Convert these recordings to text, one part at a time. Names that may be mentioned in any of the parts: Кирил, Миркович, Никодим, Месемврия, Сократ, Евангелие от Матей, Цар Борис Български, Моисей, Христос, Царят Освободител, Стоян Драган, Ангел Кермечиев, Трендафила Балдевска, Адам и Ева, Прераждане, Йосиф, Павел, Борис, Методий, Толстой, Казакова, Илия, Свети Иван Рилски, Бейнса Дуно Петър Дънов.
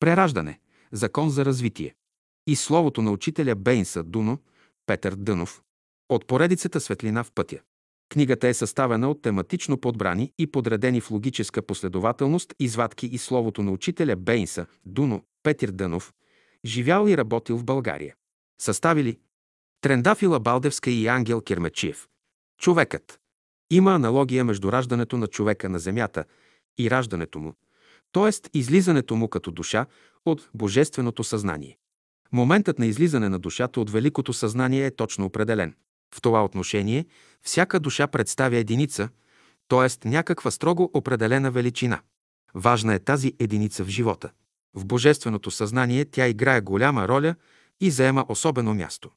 Прераждане – закон за развитие. И словото на учителя Бейнса Дуно Петър Дънов от поредицата Светлина в пътя. Книгата е съставена от тематично подбрани и подредени в логическа последователност извадки и словото на учителя Бейнса Дуно Петър Дънов, живял и работил в България. Съставили Трендафила Балдевска и Ангел Кермечиев. Човекът. Има аналогия между раждането на човека на земята и раждането му, т.е. излизането му като душа от божественото съзнание. Моментът на излизане на душата от великото съзнание е точно определен. В това отношение всяка душа представя единица, т.е. някаква строго определена величина. Важна е тази единица в живота. В божественото съзнание тя играе голяма роля и заема особено място.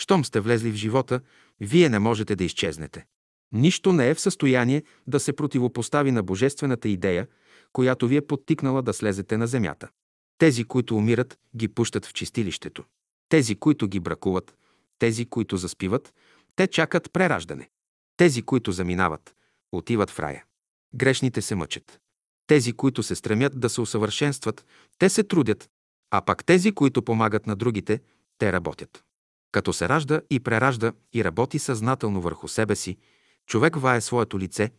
Щом сте влезли в живота, вие не можете да изчезнете. Нищо не е в състояние да се противопостави на божествената идея, която ви е подтикнала да слезете на земята. Тези, които умират, ги пущат в чистилището. Тези, които ги бракуват, тези, които заспиват, те чакат прераждане. Тези, които заминават, отиват в рая. Грешните се мъчат. Тези, които се стремят да се усъвършенстват, те се трудят, а пак тези, които помагат на другите, те работят. Като се ражда и преражда и работи съзнателно върху себе си, човек вае своето лице,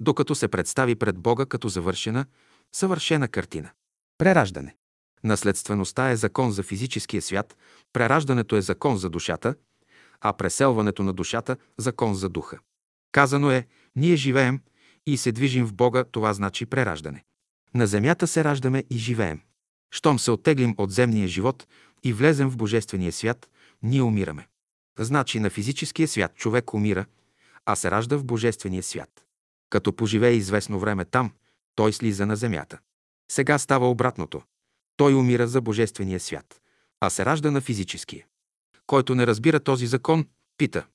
докато се представи пред Бога като завършена, съвършена картина. Прераждане. Наследствеността е закон за физическия свят, прераждането е закон за душата, а преселването на душата – закон за духа. Казано е, ние живеем и се движим в Бога, това значи прераждане. На земята се раждаме и живеем. Щом се оттеглим от земния живот и влезем в божествения свят, ние умираме. Значи на физическия свят човек умира, а се ражда в божествения свят. Като поживее известно време там, той слиза на земята. Сега става обратното. Той умира за божествения свят, а се ражда на физическия. Който не разбира този закон, пита,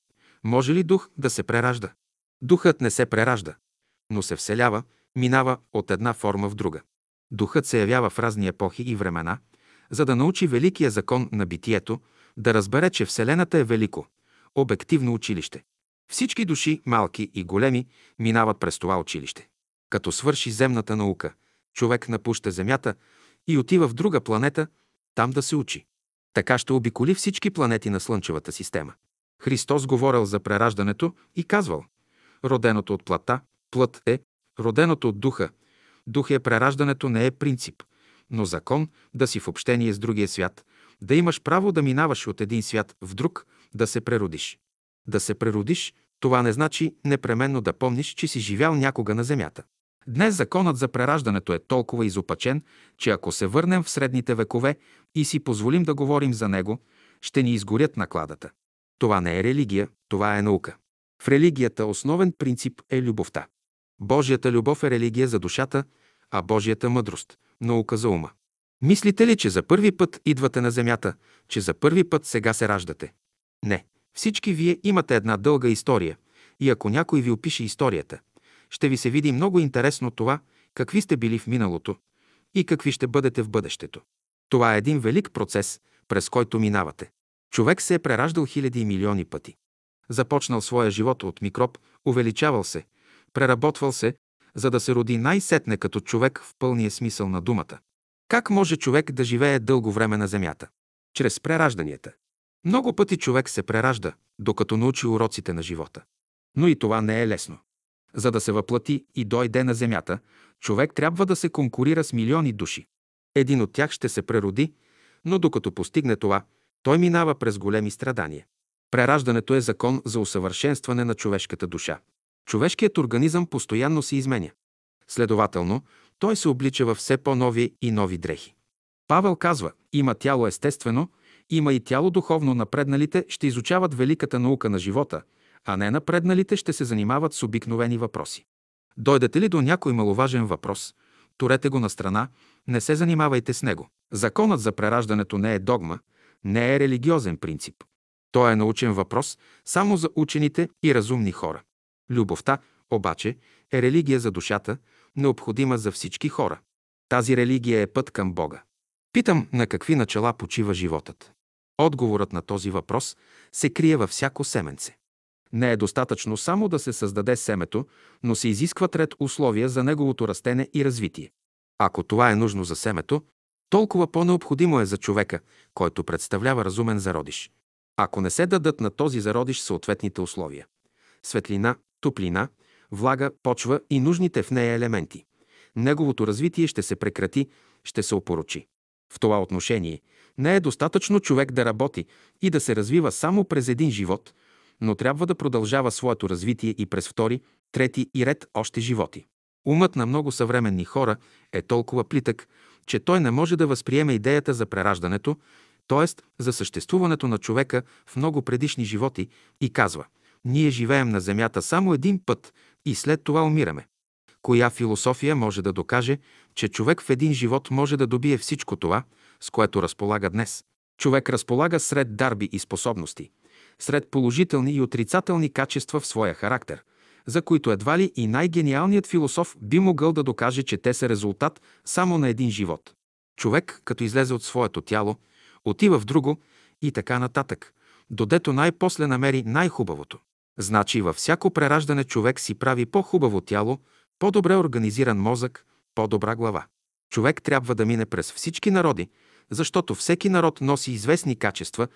може ли дух да се преражда? Духът не се преражда, но се вселява, минава от една форма в друга. Духът се явява в разни епохи и времена, за да научи великия закон на битието, да разбере, че Вселената е велико, обективно училище. Всички души, малки и големи, минават през това училище. Като свърши земната наука, човек напуща земята и отива в друга планета, там да се учи. Така ще обиколи всички планети на Слънчевата система. Христос говорил за прераждането и казвал: роденото от плътта, плът е, роденото от духа. Дух е прераждането, не е принцип, но закон да си в общение с другия свят, да имаш право да минаваш от един свят в друг, да се преродиш. Да се преродиш, това не значи непременно да помниш, че си живял някога на земята. Днес законът за прераждането е толкова изопачен, че ако се върнем в средните векове и си позволим да говорим за него, ще ни изгорят накладата. Това не е религия, това е наука. В религията основен принцип е любовта. Божията любов е религия за душата, а Божията мъдрост – наука за ума. Мислите ли, че за първи път идвате на земята, че за първи път сега се раждате? Не. Всички вие имате една дълга история и ако някой ви опише историята, ще ви се види много интересно това, какви сте били в миналото и какви ще бъдете в бъдещето. Това е един велик процес, през който минавате. Човек се е прераждал хиляди и милиони пъти. Започнал своя живот от микроб, увеличавал се, преработвал се, за да се роди най-сетне като човек в пълния смисъл на думата. Как може човек да живее дълго време на земята? Чрез преражданията. Много пъти човек се преражда, докато научи уроците на живота. Но и това не е лесно. За да се въплати и дойде на земята, човек трябва да се конкурира с милиони души. Един от тях ще се прероди, но докато постигне това, той минава през големи страдания. Прераждането е закон за усъвършенстване на човешката душа. Човешкият организъм постоянно се изменя. Следователно, той се облича във все по-нови и нови дрехи. Павел казва, има тяло естествено, има и тяло духовно, напредналите ще изучават великата наука на живота, а не напредналите ще се занимават с обикновени въпроси. Дойдете ли до някой маловажен въпрос, турете го на страна, не се занимавайте с него. Законът за прераждането не е догма, не е религиозен принцип. Той е научен въпрос само за учените и разумни хора. Любовта, обаче, е религия за душата, необходима за всички хора. Тази религия е път към Бога. Питам, на какви начала почива животът? Отговорът на този въпрос се крие във всяко семенце. Не е достатъчно само да се създаде семето, но се изискват ред условия за неговото растене и развитие. Ако това е нужно за семето, толкова по-необходимо е за човека, който представлява разумен зародиш. Ако не се дадат на този зародиш съответните условия – светлина, топлина, влага, почва и нужните в нея елементи, неговото развитие ще се прекрати, ще се опорочи. В това отношение не е достатъчно човек да работи и да се развива само през един живот, но трябва да продължава своето развитие и през втори, трети и ред още животи. Умът на много съвременни хора е толкова плитък, че той не може да възприеме идеята за прераждането, т.е. за съществуването на човека в много предишни животи, и казва: ние живеем на земята само един път и след това умираме. Коя философия може да докаже, че човек в един живот може да добие всичко това, с което разполага днес? Човек разполага сред дарби и способности, сред положителни и отрицателни качества в своя характер, за които едва ли и най-гениалният философ би могъл да докаже, че те са резултат само на един живот. Човек, като излезе от своето тяло, отива в друго и така нататък, додето най-после намери най-хубавото. Значи във всяко прераждане човек си прави по-хубаво тяло, по-добре организиран мозък, по-добра глава. Човек трябва да мине през всички народи, защото всеки народ носи известни качества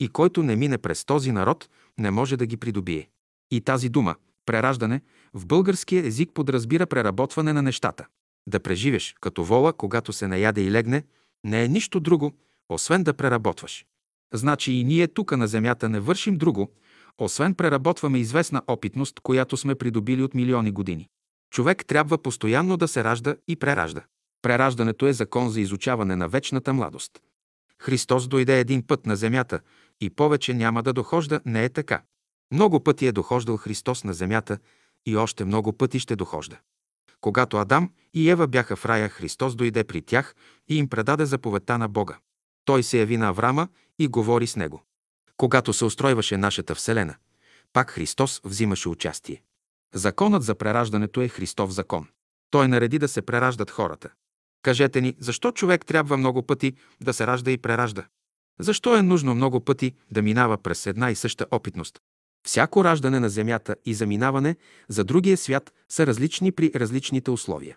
и който не мине през този народ, не може да ги придобие. И тази дума прераждане в българския език подразбира преработване на нещата. Да преживеш като вола, когато се наяде и легне, не е нищо друго, освен да преработваш. Значи и ние тука на земята не вършим друго, освен преработваме известна опитност, която сме придобили от милиони години. Човек трябва постоянно да се ражда и преражда. Прераждането е закон за изучаване на вечната младост. Христос дойде един път на земята и повече няма да дохожда, не е така. Много пъти е дохождал Христос на земята и още много пъти ще дохожда. Когато Адам и Ева бяха в рая, Христос дойде при тях и им предаде заповедта на Бога. Той се яви на Авраама и говори с него. Когато се устройваше нашата Вселена, пак Христос взимаше участие. Законът за прераждането е Христов закон. Той нареди да се прераждат хората. Кажете ни, защо човек трябва много пъти да се ражда и преражда? Защо е нужно много пъти да минава през една и съща опитност? Всяко раждане на земята и заминаване за другия свят са различни при различните условия.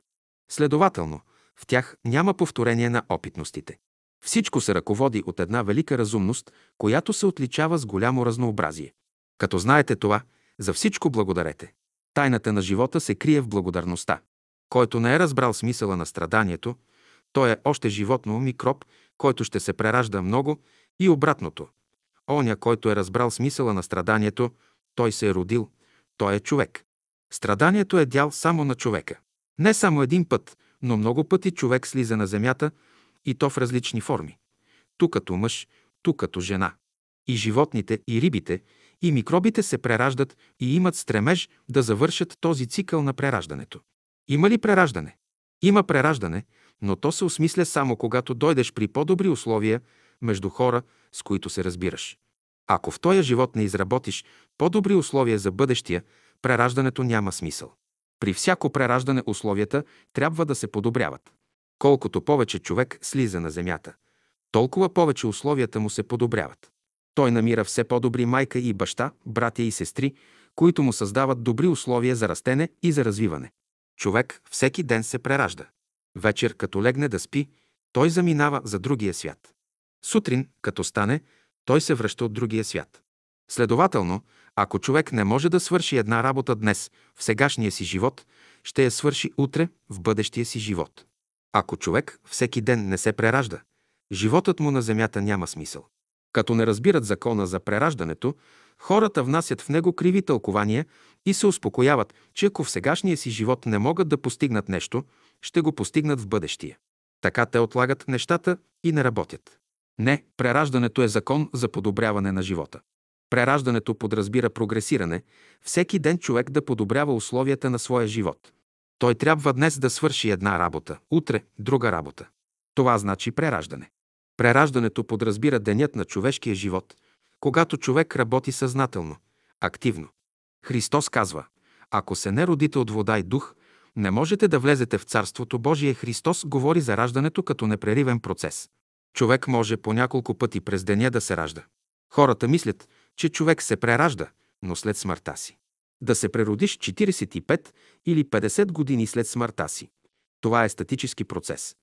Следователно, в тях няма повторение на опитностите. Всичко се ръководи от една велика разумност, която се отличава с голямо разнообразие. Като знаете това, за всичко благодарете. Тайната на живота се крие в благодарността. Който не е разбрал смисъла на страданието, той е още животно, микроб, който ще се преражда много, и обратното. Оня, който е разбрал смисъла на страданието, той се е родил, той е човек. Страданието е дял само на човека. Не само един път, но много пъти човек слиза на земята, и то в различни форми. Ту като мъж, ту като жена. И животните, и рибите, и микробите се прераждат и имат стремеж да завършат този цикъл на прераждането. Има ли прераждане? Има прераждане, но то се осмисля само когато дойдеш при по-добри условия между хора, с които се разбираш. Ако в този живот не изработиш по-добри условия за бъдещия, прераждането няма смисъл. При всяко прераждане условията трябва да се подобряват. Колкото повече човек слиза на земята, толкова повече условията му се подобряват. Той намира все по-добри майка и баща, братя и сестри, които му създават добри условия за растене и за развиване. Човек всеки ден се преражда. Вечер, като легне да спи, той заминава за другия свят. Сутрин, като стане, той се връща от другия свят. Следователно, ако човек не може да свърши една работа днес в сегашния си живот, ще я свърши утре в бъдещия си живот. Ако човек всеки ден не се преражда, животът му на земята няма смисъл. Като не разбират закона за прераждането, хората внасят в него криви тълкования и се успокояват, че ако в сегашния си живот не могат да постигнат нещо, ще го постигнат в бъдещия. Така те отлагат нещата и не работят. Не, прераждането е закон за подобряване на живота. Прераждането подразбира прогресиране, всеки ден човек да подобрява условията на своя живот. Той трябва днес да свърши една работа, утре друга работа. Това значи прераждане. Прераждането подразбира денят на човешкия живот, когато човек работи съзнателно, активно. Христос казва: ако се не родите от вода и дух, не можете да влезете в Царството Божие. Христос говори за раждането като непреривен процес. Човек може по няколко пъти през деня да се ражда. Хората мислят, че човек се преражда, но след смъртта си. Да се преродиш 45 или 50 години след смъртта си. Това е статически процес.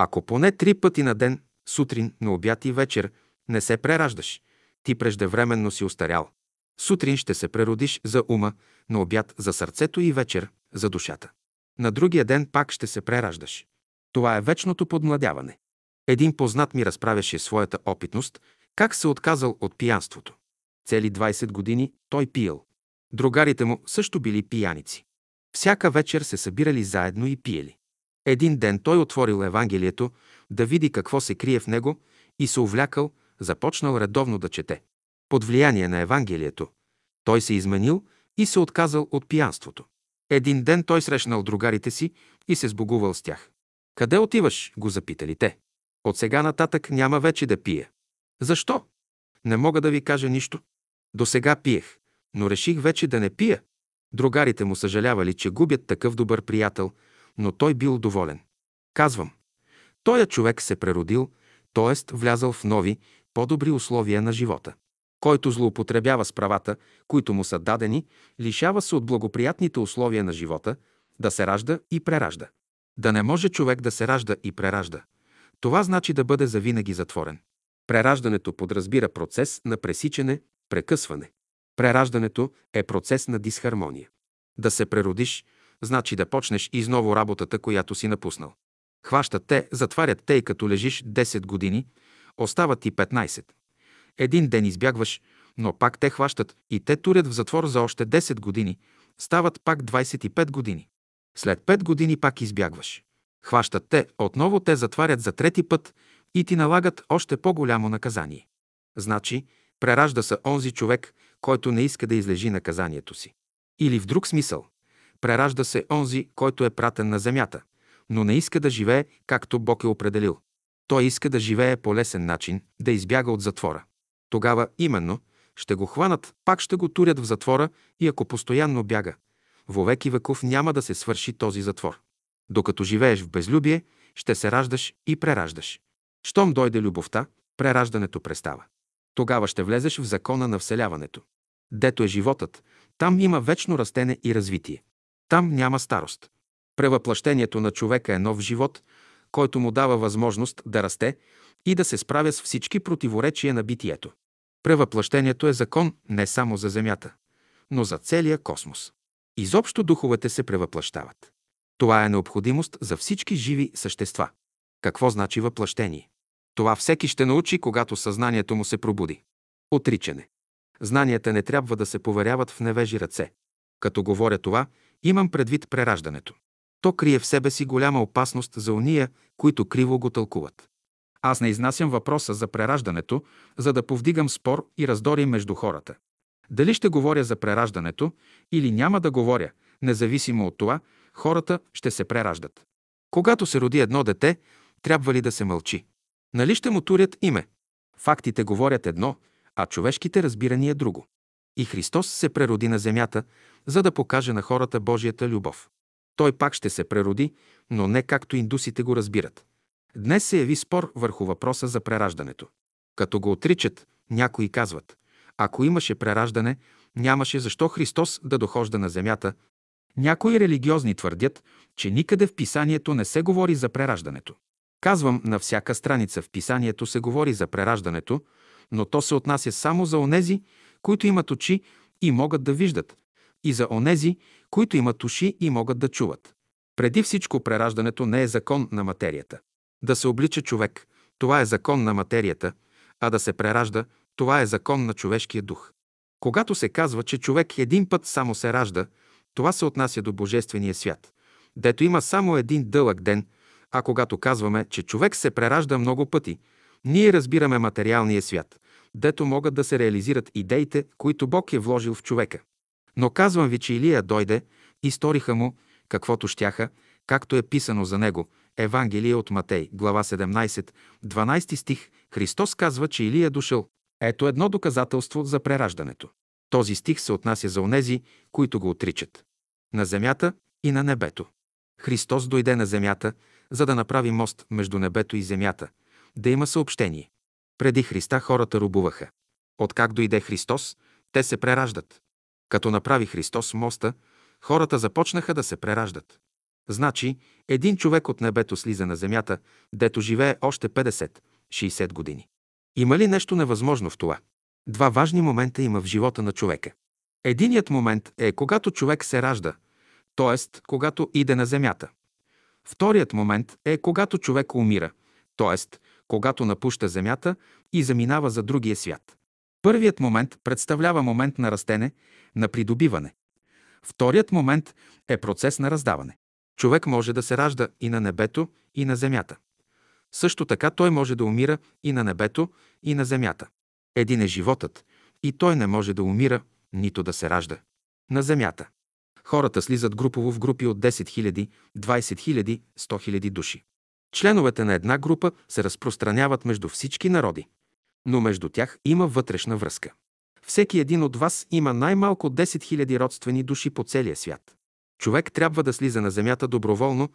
Ако поне 3 пъти на ден, сутрин, на обяд и вечер, не се прераждаш, ти преждевременно си остарял. Сутрин ще се преродиш за ума, на обяд за сърцето и вечер за душата. На другия ден пак ще се прераждаш. Това е вечното подмладяване. Един познат ми разправяше своята опитност, как се отказал от пиянството. Цели 20 години той пиел. Другарите му също били пияници. Всяка вечер се събирали заедно и пиели. Един ден той отворил Евангелието, да види какво се крие в него, и се увлякал, започнал редовно да чете. Под влияние на Евангелието той се изменил и се отказал от пиянството. Един ден той срещнал другарите си и се сбогувал с тях. «Къде отиваш?» го запитали те. «От сега нататък няма вече да пия». «Защо?» «Не мога да ви кажа нищо. До сега пиех, но реших вече да не пия». Другарите му съжалявали, че губят такъв добър приятел, но той бил доволен. Казвам, тоя човек се преродил, т.е. влязал в нови, по-добри условия на живота. Който злоупотребява с правата, които му са дадени, лишава се от благоприятните условия на живота, да се ражда и преражда. Да не може човек да се ражда и преражда. Това значи да бъде завинаги затворен. Прераждането подразбира процес на пресичане, прекъсване. Прераждането е процес на дисхармония. Да се преродиш, значи да почнеш изново работата, която си напуснал. Хващат те, затварят те и като лежиш 10 години, остават ти 15. Един ден избягваш, но пак те хващат и те турят в затвор за още 10 години, стават пак 25 години. След 5 години пак избягваш. Хващат те, отново те затварят за 3-ти път и ти налагат още по-голямо наказание. Значи, преражда се онзи човек, който не иска да излежи наказанието си. Или в друг смисъл, преражда се онзи, който е пратен на земята, но не иска да живее, както Бог е определил. Той иска да живее по лесен начин, да избяга от затвора. Тогава именно ще го хванат, пак ще го турят в затвора и ако постоянно бяга, вовек и веков няма да се свърши този затвор. Докато живееш в безлюбие, ще се раждаш и прераждаш. Щом дойде любовта, прераждането престава. Тогава ще влезеш в закона на вселяването. Дето е животът, там има вечно растене и развитие. Там няма старост. Превъплъщението на човека е нов живот, който му дава възможност да расте и да се справя с всички противоречия на битието. Превъплъщението е закон не само за Земята, но за целия космос. Изобщо духовете се превъплъщават. Това е необходимост за всички живи същества. Какво значи въплъщение? Това всеки ще научи, когато съзнанието му се пробуди. Отричане. Знанията не трябва да се поверяват в невежи ръце. Като говоря това, имам предвид прераждането. То крие в себе си голяма опасност за ония, които криво го тълкуват. Аз не изнасям въпроса за прераждането, за да повдигам спор и раздори между хората. Дали ще говоря за прераждането или няма да говоря, независимо от това, хората ще се прераждат. Когато се роди едно дете, трябва ли да се мълчи? Нали ще му турят име? Фактите говорят едно, а човешките разбирания друго. И Христос се прероди на земята, за да покаже на хората Божията любов. Той пак ще се прероди, но не както индусите го разбират. Днес се яви спор върху въпроса за прераждането. Като го отричат, някои казват, ако имаше прераждане, нямаше защо Христос да дохожда на земята. Някои религиозни твърдят, че никъде в Писанието не се говори за прераждането. Казвам, на всяка страница в Писанието се говори за прераждането, но то се отнася само за онези, които имат очи и могат да виждат, и за онези, които имат уши и могат да чуват. Преди всичко прераждането не е закон на материята. Да се облича човек, това е закон на материята, а да се преражда, това е закон на човешкия дух. Когато се казва, че човек един път само се ражда, това се отнася до Божествения свят, дето има само един дълъг ден, а когато казваме, че човек се преражда много пъти, ние разбираме материалния свят, дето могат да се реализират идеите, които Бог е вложил в човека. Но казвам ви, че Илия дойде и сториха му каквото щяха, както е писано за него. Евангелие от Матей, глава 17, 12 стих, Христос казва, че Илия дошъл. Ето едно доказателство за прераждането. Този стих се отнася за онези, които го отричат. На земята и на небето. Христос дойде на земята, за да направи мост между небето и земята, да има съобщение. Преди Христа хората робуваха. Откак дойде Христос, те се прераждат. Като направи Христос моста, хората започнаха да се прераждат. Значи, един човек от небето слиза на земята, дето живее още 50-60 години. Има ли нещо невъзможно в това? Два важни момента има в живота на човека. Единият момент е когато човек се ражда, т.е. когато иде на земята. Вторият момент е когато човек умира, т.е. когато напуща земята и заминава за другия свят. Първият момент представлява момент на растене, на придобиване. Вторият момент е процес на раздаване. Човек може да се ражда и на небето, и на земята. Също така той може да умира и на небето, и на земята. Един е животът и той не може да умира, нито да се ражда. На земята. Хората слизат групово в групи от 10 000, 20 000, 100 000 души. Членовете на една група се разпространяват между всички народи, но между тях има вътрешна връзка. Всеки един от вас има най-малко 10 000 родствени души по целия свят. Човек трябва да слиза на земята доброволно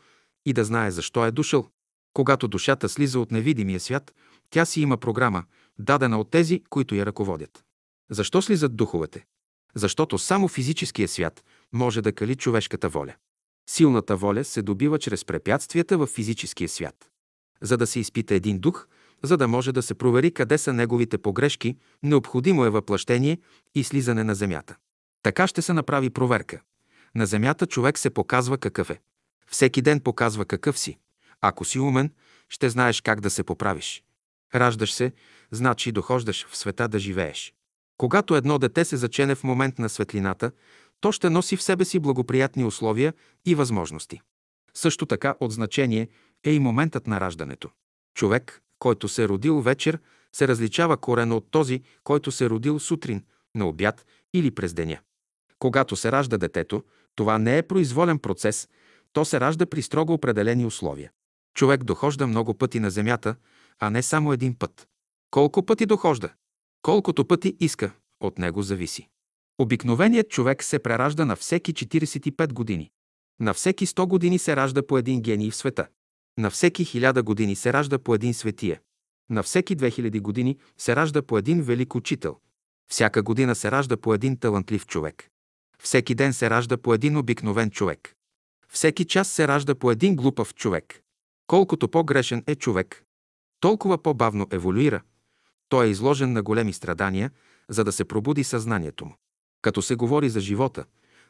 и да знае защо е дошъл. Когато душата слиза от невидимия свят, тя си има програма, дадена от тези, които я ръководят. Защо слизат духовете? Защото само физическия свят може да кали човешката воля. Силната воля се добива чрез препятствията във физическия свят. За да се изпита един дух, за да може да се провери къде са неговите погрешки, необходимо е въплъщение и слизане на земята. Така ще се направи проверка. На земята човек се показва какъв е. Всеки ден показва какъв си. Ако си умен, ще знаеш как да се поправиш. Раждаш се, значи дохождаш в света да живееш. Когато едно дете се зачене в момент на светлината, то ще носи в себе си благоприятни условия и възможности. Също така от значение е и моментът на раждането. Човек, който се е родил вечер, се различава коренно от този, който се е родил сутрин, на обяд или през деня. Когато се ражда детето, това не е произволен процес, то се ражда при строго определени условия. Човек дохожда много пъти на земята, а не само един път. Колко пъти дохожда? Колкото пъти иска, от него зависи. Обикновеният човек се преражда на всеки 45 години. На всеки 100 години се ражда по един гений в света. На всеки 1000 години се ражда по един светия. На всеки 2000 години се ражда по един велик учител. Всяка година се ражда по един талантлив човек. Всеки ден се ражда по един обикновен човек. Всеки час се ражда по един глупав човек. Колкото по-грешен е човек, толкова по-бавно еволюира. Той е изложен на големи страдания, за да се пробуди съзнанието му. Като се говори за живота,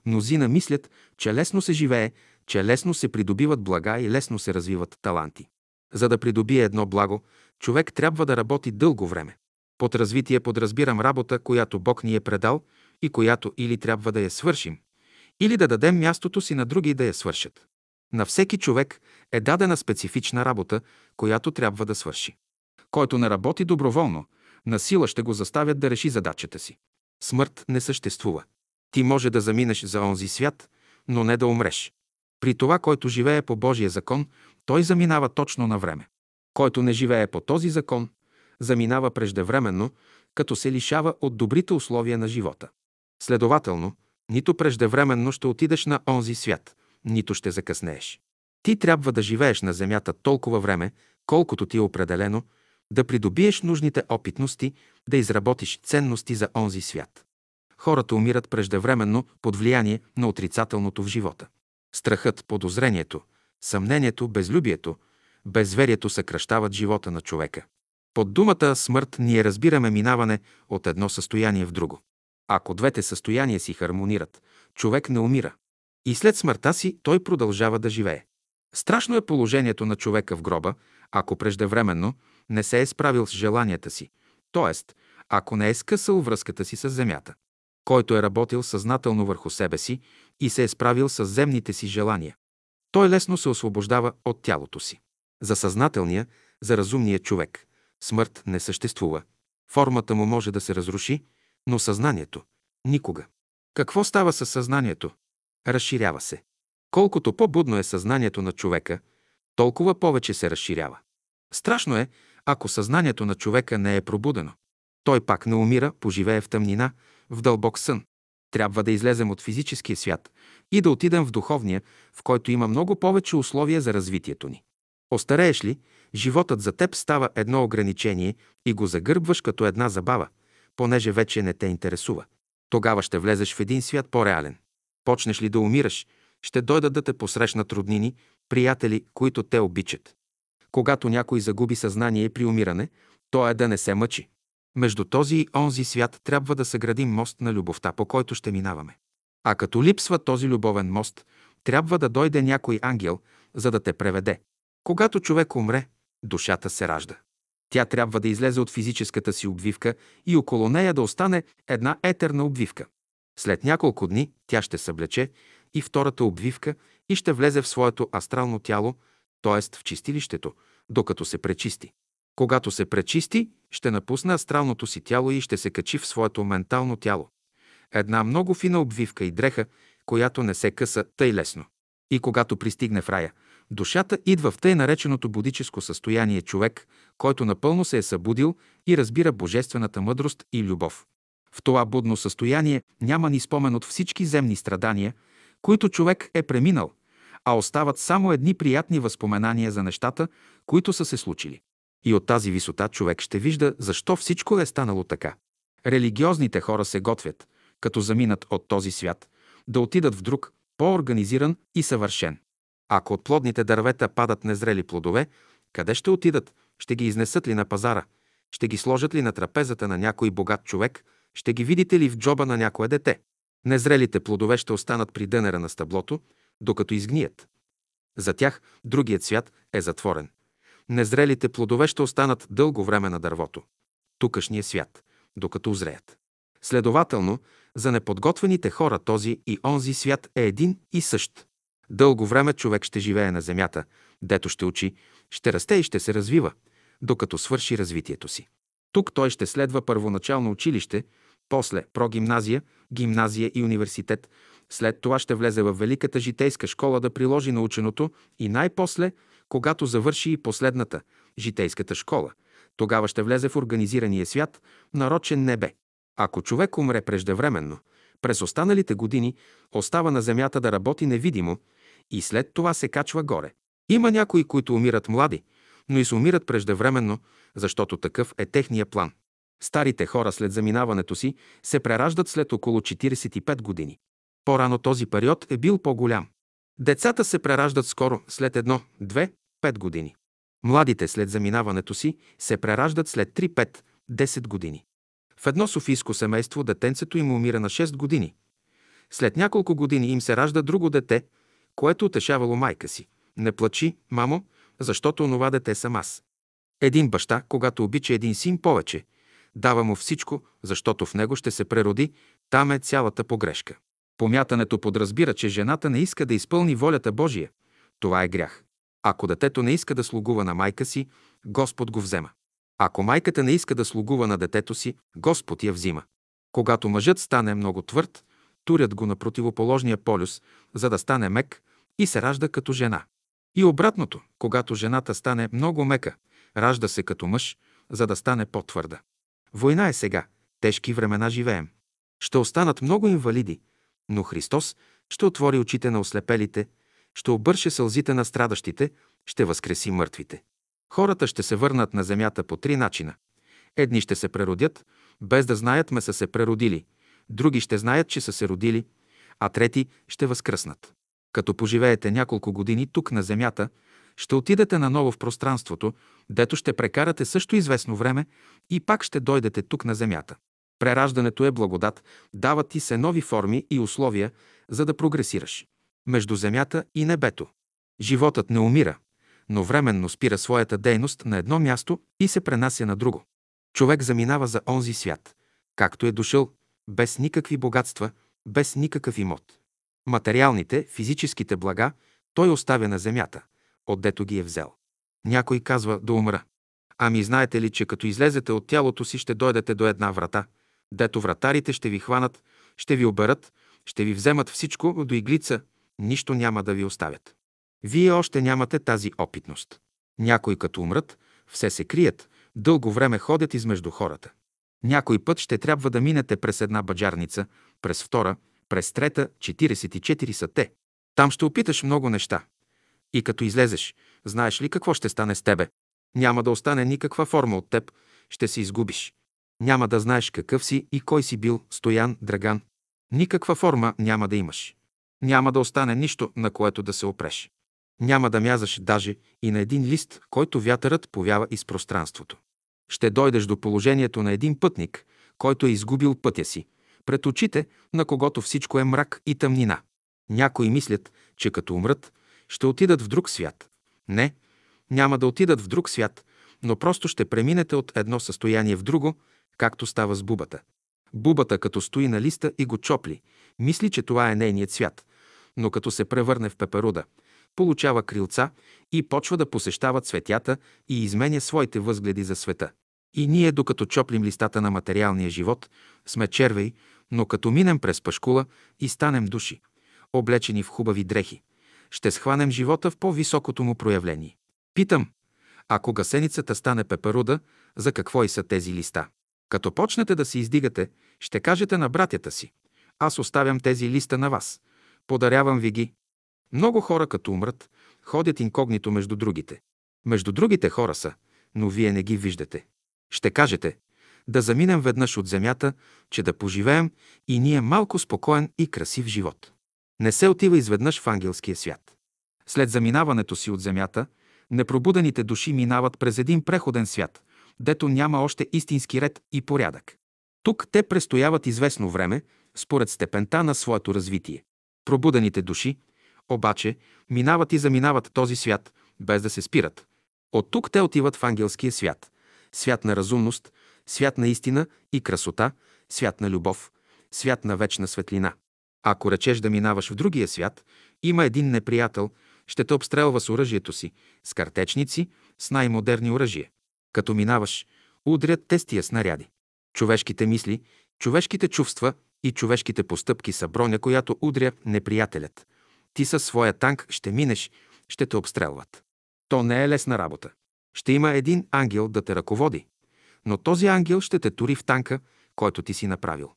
мнозина мислят, че лесно се живее, че лесно се придобиват блага и лесно се развиват таланти. За да придобие едно благо, човек трябва да работи дълго време. Под развитие подразбирам работа, която Бог ни е предал и която или трябва да я свършим, или да дадем мястото си на други да я свършат. На всеки човек е дадена специфична работа, която трябва да свърши. Който не работи доброволно, насила ще го заставят да реши задачата си. Смърт не съществува. Ти може да заминеш за онзи свят, но не да умреш. При това, който живее по Божия закон, той заминава точно на време. Който не живее по този закон, заминава преждевременно, като се лишава от добрите условия на живота. Следователно, нито преждевременно ще отидеш на онзи свят, нито ще закъснееш. Ти трябва да живееш на земята толкова време, колкото ти е определено, да придобиеш нужните опитности, да изработиш ценности за онзи свят. Хората умират преждевременно под влияние на отрицателното в живота. Страхът, подозрението, съмнението, безлюбието, безверието съкращават живота на човека. Под думата смърт ние разбираме минаване от едно състояние в друго. Ако двете състояния си хармонират, човек не умира. И след смъртта си той продължава да живее. Страшно е положението на човека в гроба, ако преждевременно не се е справил с желанията си, т.е. ако не е скъсал връзката си с земята. Който е работил съзнателно върху себе си и се е справил с земните си желания, той лесно се освобождава от тялото си. За съзнателния, за разумния човек, смърт не съществува. Формата му може да се разруши, но съзнанието – никога. Какво става със съзнанието? Разширява се. Колкото по-будно е съзнанието на човека, толкова повече се разширява. Страшно е, ако съзнанието на човека не е пробудено. Той пак не умира, поживее в тъмнина, в дълбок сън. Трябва да излезем от физическия свят и да отидем в духовния, в който има много повече условия за развитието ни. Остарееш ли, животът за теб става едно ограничение и го загърбваш като една забава, понеже вече не те интересува. Тогава ще влезеш в един свят по-реален. Почнеш ли да умираш, ще дойдат да те посрещнат роднини, приятели, които те обичат. Когато някой загуби съзнание при умиране, той е да не се мъчи. Между този и онзи свят трябва да съградим мост на любовта, по който ще минаваме. А като липсва този любовен мост, трябва да дойде някой ангел, за да те преведе. Когато човек умре, душата се ражда. Тя трябва да излезе от физическата си обвивка и около нея да остане една етерна обвивка. След няколко дни тя ще съблече и втората обвивка и ще влезе в своето астрално тяло, т.е. в чистилището, докато се пречисти. Когато се пречисти, ще напусне астралното си тяло и ще се качи в своето ментално тяло. Една много фина обвивка и дреха, която не се къса тъй лесно. И когато пристигне в рая, душата идва в тъй нареченото будическо състояние човек, който напълно се е събудил и разбира божествената мъдрост и любов. В това будно състояние няма ни спомен от всички земни страдания, които човек е преминал, а остават само едни приятни възпоменания за нещата, които са се случили. И от тази висота човек ще вижда защо всичко е станало така. Религиозните хора се готвят, като заминат от този свят, да отидат в друг, по-организиран и съвършен. Ако от плодните дървета падат незрели плодове, къде ще отидат? Ще ги изнесат ли на пазара? Ще ги сложат ли на трапезата на някой богат човек? Ще ги видите ли в джоба на някое дете? Незрелите плодове ще останат при дънера на стъблото, докато изгният. За тях другият свят е затворен. Незрелите плодове ще останат дълго време на дървото, тукашния свят, докато узреят. Следователно, за неподготвените хора този и онзи свят е един и същ. Дълго време човек ще живее на земята, дето ще учи, ще расте и ще се развива, докато свърши развитието си. Тук той ще следва първоначално училище, после прогимназия, гимназия и университет, след това ще влезе в великата житейска школа да приложи наученото и най-после, когато завърши и последната, житейската школа, тогава ще влезе в организирания свят, нарочен небе. Ако човек умре преждевременно, през останалите години остава на земята да работи невидимо и след това се качва горе. Има някои, които умират млади, но и се умират преждевременно, защото такъв е техния план. Старите хора след заминаването си се прераждат след около 45 години. По-рано този период е бил по-голям. Децата се прераждат скоро след 1, 2, 5 години. Младите след заминаването си се прераждат след 3, 5, 10 години. В едно софийско семейство детенцето им умира на 6 години. След няколко години им се ражда друго дете, което утешавало майка си. Не плачи, мамо, защото онова дете съм аз. Един баща, когато обича един син повече, дава му всичко, защото в него ще се прероди, там е цялата погрешка. Помятането подразбира, че жената не иска да изпълни волята Божия. Това е грях. Ако детето не иска да слугува на майка си, Господ го взема. Ако майката не иска да слугува на детето си, Господ я взима. Когато мъжът стане много твърд, турят го на противоположния полюс, за да стане мек и се ражда като жена. И обратното, когато жената стане много мека, ражда се като мъж, за да стане по-твърда. Война е сега, тежки времена живеем. Ще останат много инвалиди, но Христос ще отвори очите на ослепелите, ще обърше сълзите на страдащите, ще възкреси мъртвите. Хората ще се върнат на земята по три начина. Едни ще се преродят, без да знаят ме са се преродили, други ще знаят, че са се родили, а трети ще възкръснат. Като поживеете няколко години тук на земята, ще отидете наново в пространството, дето ще прекарате също известно време и пак ще дойдете тук на земята. Прераждането е благодат, дават ти се нови форми и условия, за да прогресираш. Между земята и небето. Животът не умира, но временно спира своята дейност на едно място и се пренася на друго. Човек заминава за онзи свят, както е дошъл, без никакви богатства, без никакъв имот. Материалните, физическите блага той оставя на земята, отдето ги е взел. Някой казва да умра. Ами знаете ли, че като излезете от тялото си, ще дойдете до една врата, дето вратарите ще ви хванат, ще ви оберат, ще ви вземат всичко до иглица, нищо няма да ви оставят. Вие още нямате тази опитност. Някои като умрат, все се крият, дълго време ходят измежду хората. Някой път ще трябва да минете през една баджарница, през втора, през трета, 44 са те. Там ще опиташ много неща. И като излезеш, знаеш ли какво ще стане с тебе? Няма да остане никаква форма от теб, ще се изгубиш. Няма да знаеш какъв си и кой си бил Стоян Драган. Никаква форма няма да имаш. Няма да остане нищо, на което да се опреш. Няма да мязаш даже и на един лист, който вятърът повява из пространството. Ще дойдеш до положението на един пътник, който е изгубил пътя си, пред очите, на когото всичко е мрак и тъмнина. Някои мислят, че като умрат, ще отидат в друг свят. Не, няма да отидат в друг свят, но просто ще преминете от едно състояние в друго, както става с бубата. Бубата, като стои на листа и го чопли, мисли, че това е нейният свят, но като се превърне в пеперуда, получава крилца и почва да посещава цветята и изменя своите възгледи за света. И ние, докато чоплим листата на материалния живот, сме червей, но като минем през пашкула и станем души, облечени в хубави дрехи, ще схванем живота в по-високото му проявление. Питам, ако гасеницата стане пеперуда, за какво и са тези листа? Като почнете да се издигате, ще кажете на братята си: аз оставям тези листа на вас, подарявам ви ги. Много хора, като умрат, ходят инкогнито между другите. Между другите хора са, но вие не ги виждате. Ще кажете: да заминем веднъж от земята, че да поживеем и ние малко спокоен и красив живот. Не се отива изведнъж в ангелския свят. След заминаването си от земята, непробудените души минават през един преходен свят, дето няма още истински ред и порядък. Тук те престояват известно време, според степента на своето развитие. Пробудените души, обаче, минават и заминават този свят, без да се спират. От тук те отиват в ангелския свят. Свят на разумност, свят на истина и красота, свят на любов, свят на вечна светлина. Ако речеш да минаваш в другия свят, има един неприятел, ще те обстрелва с оръжието си, с картечници, с най-модерни оръжия. Като минаваш, удрят те с тия снаряди. Човешките мисли, човешките чувства и човешките постъпки са броня, която удря неприятелят. Ти със своя танк ще минеш, ще те обстрелват. То не е лесна работа. Ще има един ангел да те ръководи, но този ангел ще те тури в танка, който ти си направил.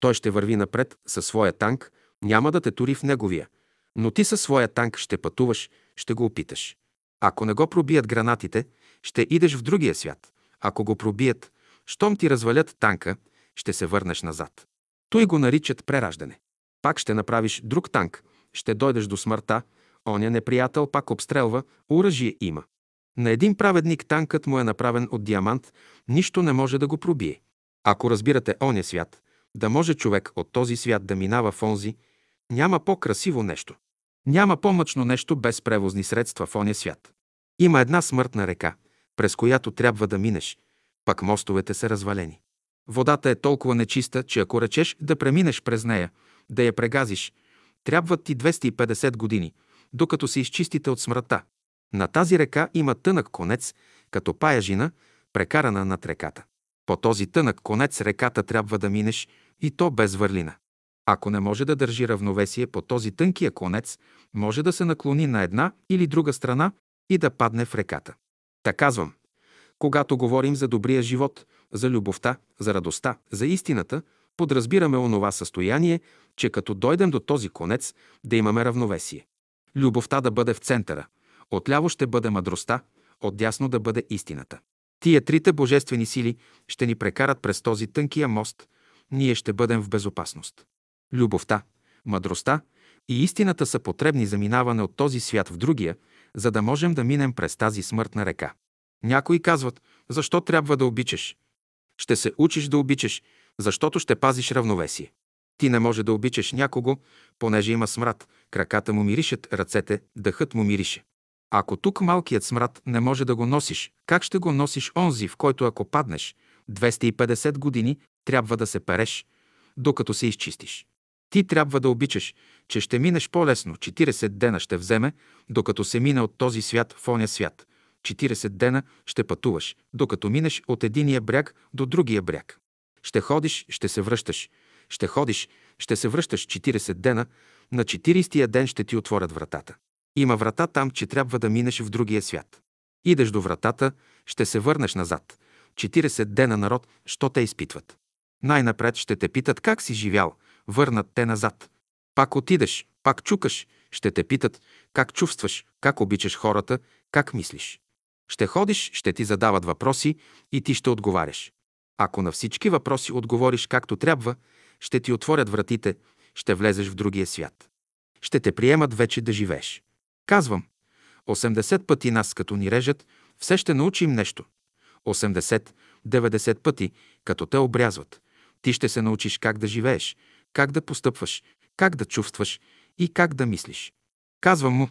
Той ще върви напред със своя танк, няма да те тури в неговия, но ти със своя танк ще пътуваш, ще го опиташ. Ако не го пробият гранатите, ще идеш в другия свят. Ако го пробият, щом ти развалят танка, ще се върнеш назад. Той го наричат прераждане. Пак ще направиш друг танк, ще дойдеш до смъртта, оня неприятел пак обстрелва, оръжие има. На един праведник танкът му е направен от диамант, нищо не може да го пробие. Ако разбирате оня свят, да може човек от този свят да минава в онзи, няма по-красиво нещо. Няма по-мъчно нещо без превозни средства в оня свят. Има една смъртна река, през която трябва да минеш, пък мостовете са развалени. Водата е толкова нечиста, че ако речеш да преминеш през нея, да я прегазиш, трябват ти 250 години, докато се изчистите от смъртта. На тази река има тънък конец, като паяжина, прекарана над реката. По този тънък конец реката трябва да минеш, и то без върлина. Ако не може да държи равновесие по този тънкия конец, може да се наклони на една или друга страна и да падне в реката. Та казвам, когато говорим за добрия живот, за любовта, за радостта, за истината, подразбираме онова състояние, че като дойдем до този конец, да имаме равновесие. Любовта да бъде в центъра, отляво ще бъде мъдростта, отдясно да бъде истината. Тия трите божествени сили ще ни прекарат през този тънкия мост, ние ще бъдем в безопасност. Любовта, мъдростта и истината са потребни за минаване от този свят в другия, за да можем да минем през тази смъртна река. Някои казват: защо трябва да обичаш? Ще се учиш да обичаш, защото ще пазиш равновесие. Ти не може да обичаш някого, понеже има смрад, краката му миришат, ръцете, дъхът му мирише. Ако тук малкият смрад не може да го носиш, как ще го носиш онзи, в който ако паднеш, 250 години трябва да се переш, докато се изчистиш? Ти трябва да обичаш, че ще минеш по-лесно, 40 дена ще вземе, докато се мине от този свят в оня свят. 40 дена ще пътуваш, докато минеш от единия бряг до другия бряг. Ще ходиш, ще се връщаш, ще ходиш, ще се връщаш 40 дена, на 40-тия ден ще ти отворят вратата. Има врата там, че трябва да минеш в другия свят. Идеш до вратата, ще се върнеш назад. 40 дена народ, що те изпитват. Най-напред ще те питат как си живял, върнат те назад. Пак отидеш, пак чукаш, ще те питат как чувстваш, как обичаш хората, как мислиш. Ще ходиш, ще ти задават въпроси и ти ще отговаряш. Ако на всички въпроси отговориш както трябва, ще ти отворят вратите, ще влезеш в другия свят. ще те приемат вече да живееш. Казвам, 80 пъти нас като ни режат, все ще научим нещо. 80-90 пъти, като те обрязват, ти ще се научиш как да живееш, как да постъпваш, как да чувстваш и как да мислиш. Казвам му,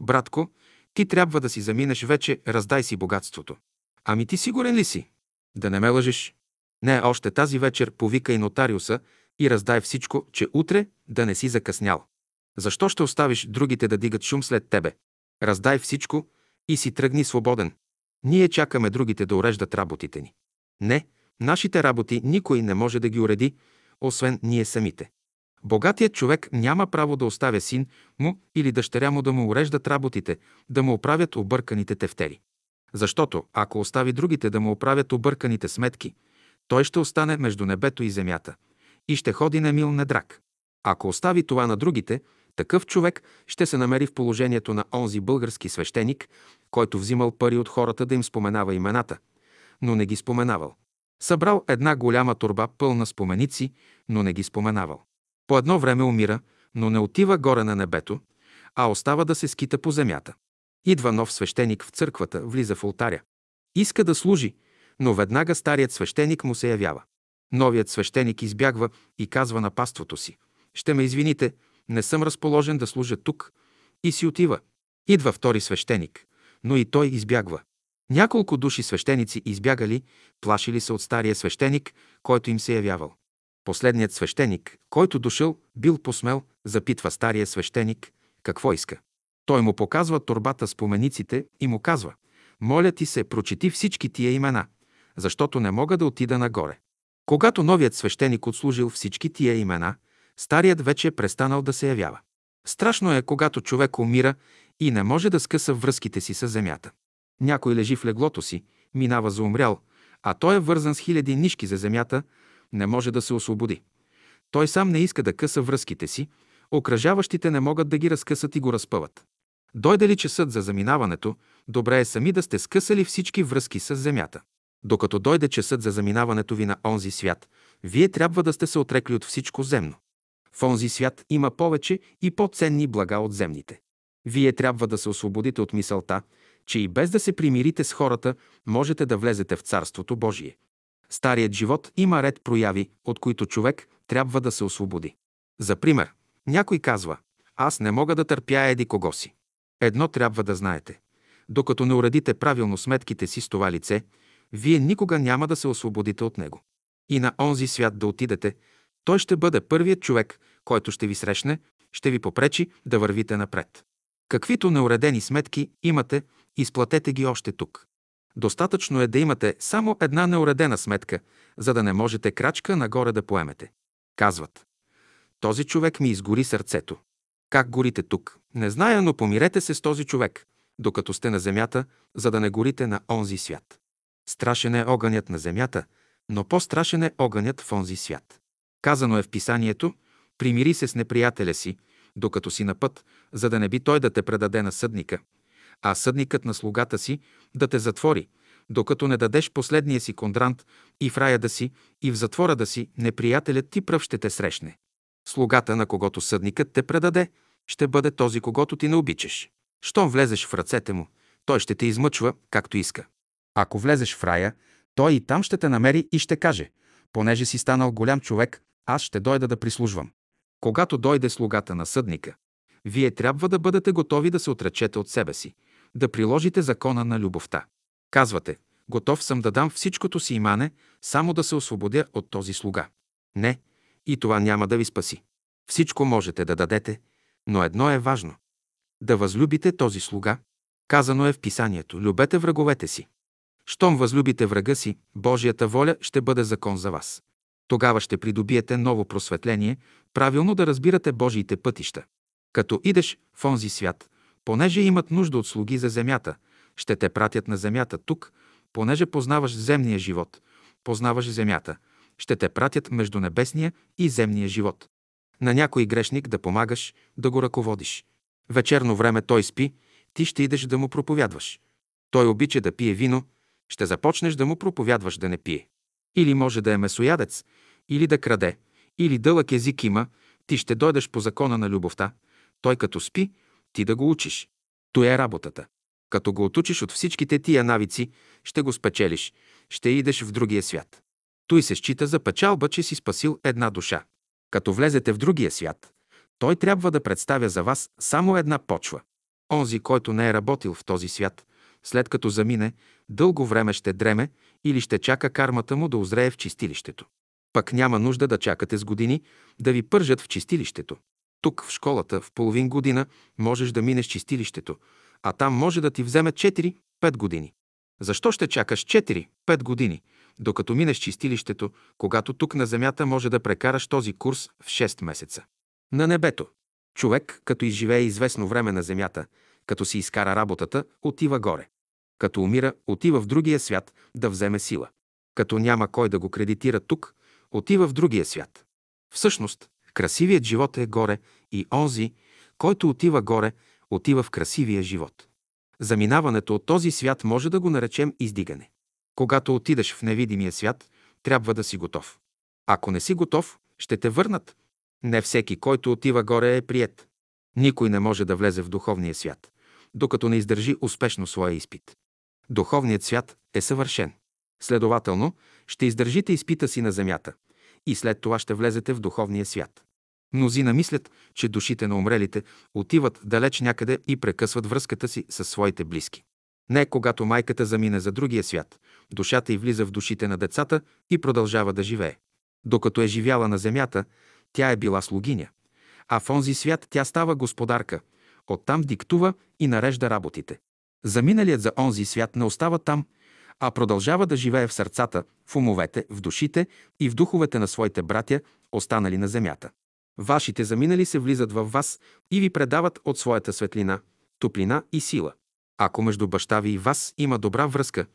братко, ти трябва да си заминеш вече, раздай си богатството. Ами ти сигурен ли си? Да не ме лъжиш. Не, още тази вечер повикай нотариуса и раздай всичко, че утре да не си закъснял. Защо ще оставиш другите да дигат шум след тебе? Раздай всичко и си тръгни свободен. Ние чакаме другите да уреждат работите ни. Не, нашите работи никой не може да ги уреди, освен ние самите. Богатият човек няма право да оставя син му или дъщеря му да му уреждат работите, да му оправят обърканите тефтери. Защото, ако остави другите да му оправят обърканите сметки, той ще остане между небето и земята и ще ходи на мил недрак. Ако остави това на другите, такъв човек ще се намери в положението на онзи български свещеник, който взимал пари от хората да им споменава имената, но не ги споменавал. Събрал една голяма торба пълна споменици, но не ги споменавал. По едно време умира, но не отива горе на небето, а остава да се скита по земята. Идва нов свещеник в църквата, влиза в олтаря. Иска да служи, но веднага старият свещеник му се явява. Новият свещеник избягва и казва на паството си: «Ще ме извините, не съм разположен да служа тук», и си отива. Идва втори свещеник, но и той избягва. Няколко души свещеници избягали, плашили се от стария свещеник, който им се явявал. Последният свещеник, който дошъл, бил посмел, запитва стария свещеник какво иска. Той му показва торбата с помениците и му казва: «Моля ти се, прочети всички тия имена, защото не мога да отида нагоре». Когато новият свещеник отслужил всички тия имена, старият вече е престанал да се явява. Страшно е, когато човек умира и не може да скъса връзките си с земята. Някой лежи в леглото си, минава за умрял, а той е вързан с хиляди нишки за земята, не може да се освободи. Той сам не иска да къса връзките си, окръжаващите не могат да ги разкъсат и го разпъват. Дойде ли часът за заминаването, добре е сами да сте скъсали всички връзки с земята. Докато дойде часът за заминаването ви на онзи свят, вие трябва да сте се отрекли от всичко земно. В онзи свят има повече и по-ценни блага от земните. Вие трябва да се освободите от мисълта, че и без да се примирите с хората, можете да влезете в Царството Божие. Старият живот има ред прояви, от които човек трябва да се освободи. За пример, някой казва: «Аз не мога да търпя еди кого си». Едно трябва да знаете: докато не уредите правилно сметките си с това лице, вие никога няма да се освободите от него. И на онзи свят да отидете, той ще бъде първият човек, който ще ви срещне, ще ви попречи да вървите напред. Каквито неуредени сметки имате, изплатете ги още тук. Достатъчно е да имате само една неуредена сметка, за да не можете крачка нагоре да поемете. Казват: «Този човек ми изгори сърцето». Как горите тук, не зная, но помирете се с този човек, докато сте на земята, за да не горите на онзи свят. Страшен е огънят на земята, но по-страшен е огънят в онзи свят. Казано е в Писанието: «Примири се с неприятеля си, докато си на път, за да не би той да те предаде на съдника, а съдникът на слугата си да те затвори, докато не дадеш последния си кондрант, и в рая да си, и в затвора да си, неприятелят ти пръв ще те срещне». Слугата, на когото съдникът те предаде, ще бъде този, когото ти не обичаш. Щом влезеш в ръцете му, той ще те измъчва, както иска. Ако влезеш в рая, той и там ще те намери и ще каже: «Понеже си станал голям човек, аз ще дойда да прислужвам». Когато дойде слугата на съдника, вие трябва да бъдете готови да се отречете от себе си, да приложите закона на любовта. Казвате: «Готов съм да дам всичкото си имане, само да се освободя от този слуга». Не, и това няма да ви спаси. Всичко можете да дадете, но едно е важно – да възлюбите този слуга. Казано е в Писанието: «Любете враговете си». Щом възлюбите врага си, Божията воля ще бъде закон за вас. Тогава ще придобиете ново просветление, правилно да разбирате Божиите пътища. Като идеш в онзи свят, понеже имат нужда от слуги за земята, ще те пратят на земята тук, понеже познаваш земния живот, познаваш земята, ще те пратят между небесния и земния живот. На някой грешник да помагаш, да го ръководиш. Вечерно време той спи, ти ще идеш да му проповядваш. Той обича да пие вино, ще започнеш да му проповядваш да не пие. Или може да е месоядец, или да краде, или дълъг език има, ти ще дойдеш по закона на любовта, Той като спи, ти да го учиш. То е работата. Като го отучиш от всичките тия навици, ще го спечелиш, ще идеш в другия свят. Той се счита за печалба, че си спасил една душа. Като влезете в другия свят, той трябва да представя за вас само една почва. Онзи, който не е работил в този свят, след като замине, дълго време ще дреме или ще чака кармата му да озрее в чистилището. Пък няма нужда да чакате с години да ви пържат в чистилището. Тук в школата в половин година можеш да минеш чистилището, а там може да ти вземе 4-5 години. Защо ще чакаш 4-5 години, докато минеш чистилището, когато тук на земята може да прекараш този курс в 6 месеца? На небето. Човек, като изживее известно време на земята, като си изкара работата, отива горе. Като умира, отива в другия свят да вземе сила. Като няма кой да го кредитира тук, отива в другия свят. Всъщност, красивият живот е горе и онзи, който отива горе, отива в красивия живот. Заминаването от този свят може да го наречем издигане. Когато отидеш в невидимия свят, трябва да си готов. Ако не си готов, ще те върнат. Не всеки, който отива горе, е приет. Никой не може да влезе в духовния свят, докато не издържи успешно своя изпит. Духовният свят е съвършен. Следователно, ще издържите изпита си на земята и след това ще влезете в духовния свят. Мнозина мислят, че душите на умрелите отиват далеч някъде и прекъсват връзката си със своите близки. Не, когато майката замине за другия свят, душата й влиза в душите на децата и продължава да живее. Докато е живяла на земята, тя е била слугиня, а в онзи свят тя става господарка, оттам диктува и нарежда работите. Заминалият за онзи свят не остава там, а продължава да живее в сърцата, в умовете, в душите и в духовете на своите братя, останали на земята. Вашите заминали се влизат във вас и ви предават от своята светлина, топлина и сила. Ако между баща ви и вас има добра връзка,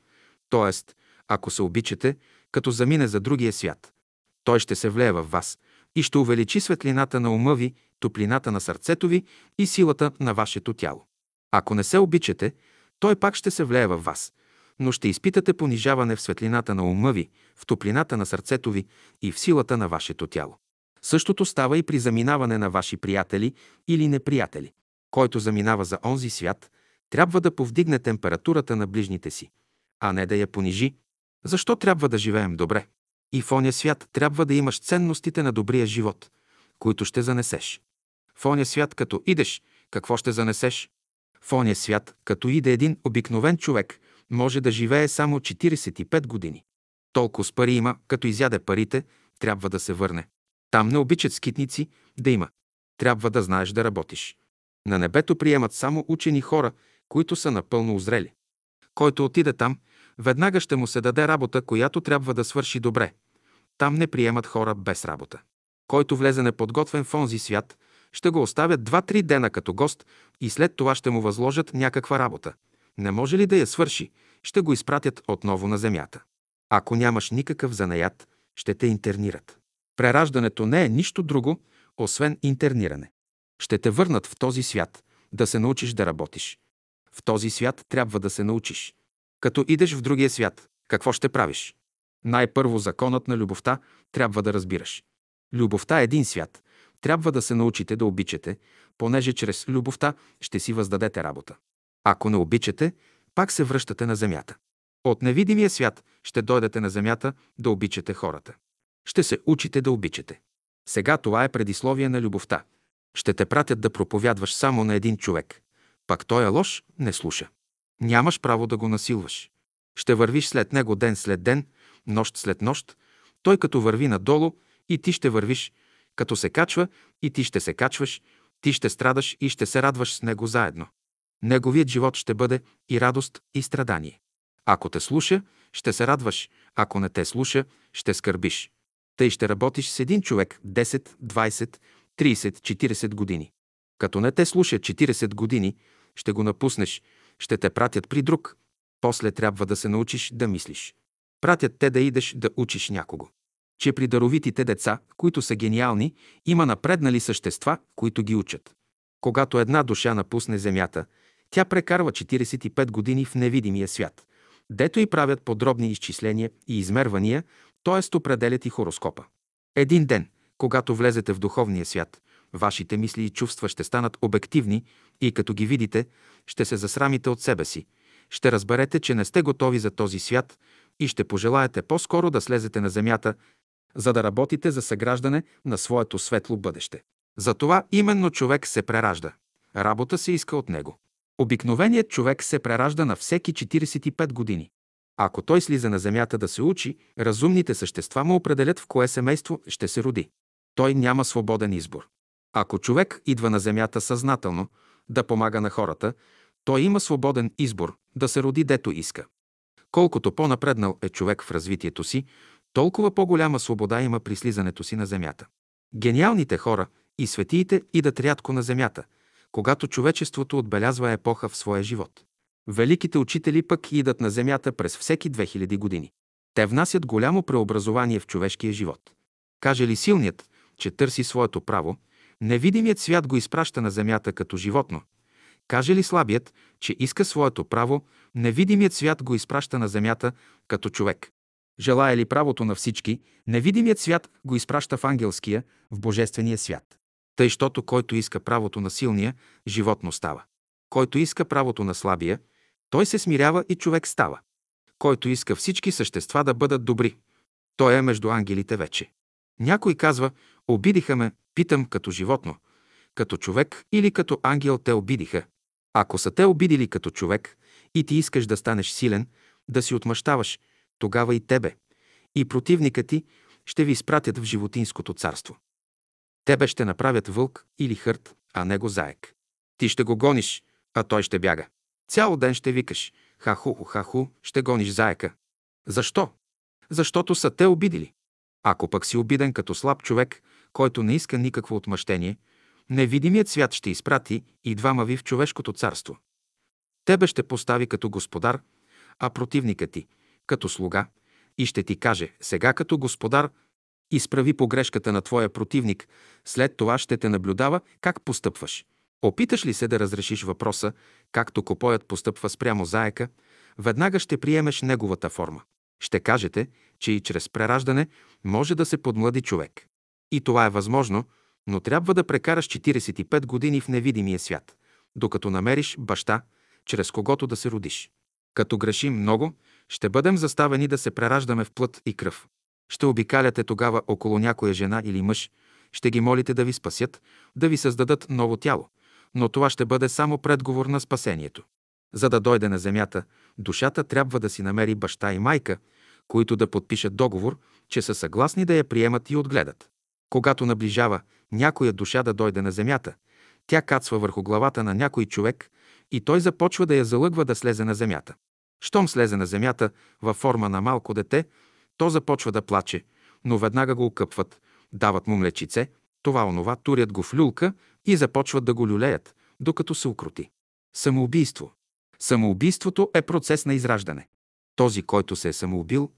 т.е. ако се обичате, като замине за другия свят, той ще се влее във вас и ще увеличи светлината на ума ви, топлината на сърцето ви и силата на вашето тяло. Ако не се обичате, той пак ще се влее във вас, но ще изпитате понижаване в светлината на ума ви, в топлината на сърцето ви и в силата на вашето тяло. Същото става и при заминаване на ваши приятели или неприятели. Който заминава за онзи свят, трябва да повдигне температурата на ближните си, а не да я понижи. Защо трябва да живеем добре? И в оня свят трябва да имаш ценностите на добрия живот, които ще занесеш. В оня свят като идеш, какво ще занесеш? В оня свят като иде един обикновен човек, може да живее само 45 години. Толкова с пари има, като изяде парите, трябва да се върне. Там не обичат скитници да има. Трябва да знаеш да работиш. На небето приемат само учени хора, които са напълно озрели. Който отиде там, веднага ще му се даде работа, която трябва да свърши добре. Там не приемат хора без работа. Който влезе неподготвен в онзи свят, ще го оставят 2-3 дена като гост и след това ще му възложат някаква работа. Не може ли да я свърши, ще го изпратят отново на земята. Ако нямаш никакъв занаят, ще те интернират. Прераждането не е нищо друго, освен интерниране. Ще те върнат в този свят, да се научиш да работиш. В този свят трябва да се научиш. Като идеш в другия свят, какво ще правиш? Най-първо законът на любовта трябва да разбираш. Любовта е един свят. Трябва да се научите да обичате, понеже чрез любовта ще си въздадете работа. Ако не обичате, пак се връщате на земята. От невидимия свят ще дойдете на земята да обичате хората. Ще се учите да обичате. Сега това е предисловие на любовта. Ще те пратят да проповядваш само на един човек. Пак той е лош, не слуша. Нямаш право да го насилваш. Ще вървиш след него ден след ден, нощ след нощ. Той като върви надолу и ти ще вървиш. Като се качва и ти ще се качваш. Ти ще страдаш и ще се радваш с него заедно. Неговият живот ще бъде и радост, и страдание. Ако те слуша, ще се радваш. Ако не те слуша, ще скърбиш. Тъй ще работиш с един човек 10, 20, 30, 40 години. Като не те слуша 40 години, ще го напуснеш, ще те пратят при друг. После трябва да се научиш да мислиш. Пратят те да идеш да учиш някого. Че при даровитите деца, които са гениални, има напреднали същества, които ги учат. Когато една душа напусне земята, тя прекарва 45 години в невидимия свят, дето и правят подробни изчисления и измервания, т.е. определят и хороскопа. Един ден, когато влезете в духовния свят, Вашите мисли и чувства ще станат обективни и като ги видите, ще се засрамите от себе си. Ще разберете, че не сте готови за този свят и ще пожелаете по-скоро да слезете на земята, за да работите за съграждане на своето светло бъдеще. Затова именно човек се преражда. Работа се иска от него. Обикновеният човек се преражда на всеки 45 години. Ако той слиза на земята да се учи, разумните същества му определят в кое семейство ще се роди. Той няма свободен избор. Ако човек идва на земята съзнателно, да помага на хората, той има свободен избор да се роди дето иска. Колкото по-напреднал е човек в развитието си, толкова по-голяма свобода има при слизането си на земята. Гениалните хора и светиите идат рядко на земята, когато човечеството отбелязва епоха в своя живот. Великите учители пък идат на земята през всеки 2000 години. Те внасят голямо преобразование в човешкия живот. Каже ли силният, че търси своето право, невидимият свят го изпраща на земята като животно. Каже ли слабият, че иска своето право, невидимият свят го изпраща на земята като човек. Желая ли правото на всички, невидимият свят го изпраща в ангелския, в божествения свят. Тъй, щото който иска правото на силния, животно става. Който иска правото на слабия, той се смирява и човек става. Който иска всички същества да бъдат добри, той е между ангелите вече. Някой казва, обидиха ме, питам като животно, като човек или като ангел те обидиха. Ако са те обидили като човек и ти искаш да станеш силен, да си отмъщаваш, тогава и тебе, и противника ти ще ви изпратят в животинското царство. Тебе ще направят вълк или хърт, а него заек. Ти ще го гониш, а той ще бяга. Цял ден ще викаш, хаху, хаху, ще гониш заека. Защо? Защото са те обидили. Ако пък си обиден като слаб човек, който не иска никакво отмъщение, невидимият свят ще изпрати и двама ви в човешкото царство. Тебе ще постави като господар, а противника ти като слуга и ще ти каже, сега като господар изправи погрешката на твоя противник, след това ще те наблюдава как постъпваш. Опиташ ли се да разрешиш въпроса, както копоят постъпва спрямо заека, веднага ще приемеш неговата форма. Ще кажете, че и чрез прераждане може да се подмлади човек. И това е възможно, но трябва да прекараш 45 години в невидимия свят, докато намериш баща, чрез когото да се родиш. Като грешим много, ще бъдем заставени да се прераждаме в плът и кръв. Ще обикаляте тогава около някоя жена или мъж, ще ги молите да ви спасят, да ви създадат ново тяло, но това ще бъде само предговор на спасението. За да дойде на земята, душата трябва да си намери баща и майка, които да подпишат договор, че са съгласни да я приемат и отгледат. Когато наближава някоя душа да дойде на земята, тя кацва върху главата на някой човек и той започва да я залъгва да слезе на земята. Щом слезе на земята във форма на малко дете, то започва да плаче, но веднага го окъпват, дават му млечице, това-онова, турят го в люлка и започват да го люлеят, докато се укрути. Самоубийство. Самоубийството е процес на израждане. Този, който се е самоубил,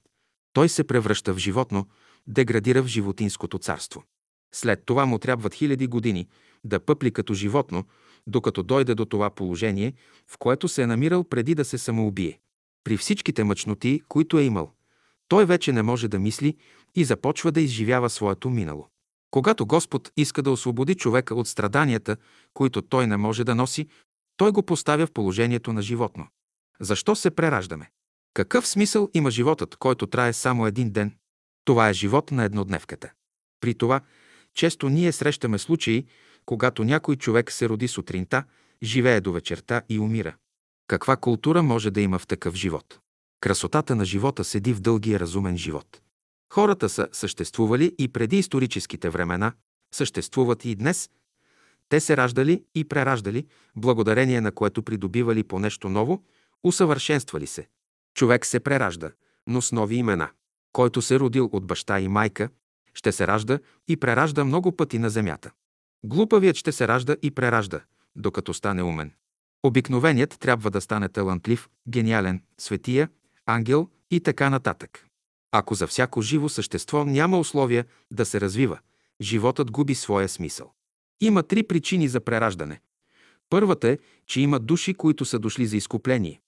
той се превръща в животно, деградира в животинското царство. След това му трябват хиляди години да пъпли като животно, докато дойде до това положение, в което се е намирал преди да се самоубие. При всичките мъчноти, които е имал, той вече не може да мисли и започва да изживява своето минало. Когато Господ иска да освободи човека от страданията, които той не може да носи, той го поставя в положението на животно. Защо се прераждаме? Какъв смисъл има животът, който трае само един ден? Това е живот на еднодневката. При това, често ние срещаме случаи, когато някой човек се роди сутринта, живее до вечерта и умира. Каква култура може да има в такъв живот? Красотата на живота седи в дългия разумен живот. Хората са съществували и преди историческите времена, съществуват и днес. Те се раждали и прераждали, благодарение на което придобивали по нещо ново, усъвършенствали се. Човек се преражда, но с нови имена. Който се родил от баща и майка, ще се ражда и преражда много пъти на земята. Глупавият ще се ражда и преражда, докато стане умен. Обикновеният трябва да стане талантлив, гениален, светия, ангел и така нататък. Ако за всяко живо същество няма условия да се развива, животът губи своя смисъл. Има три причини за прераждане. Първата е, че има души, които са дошли за изкупление.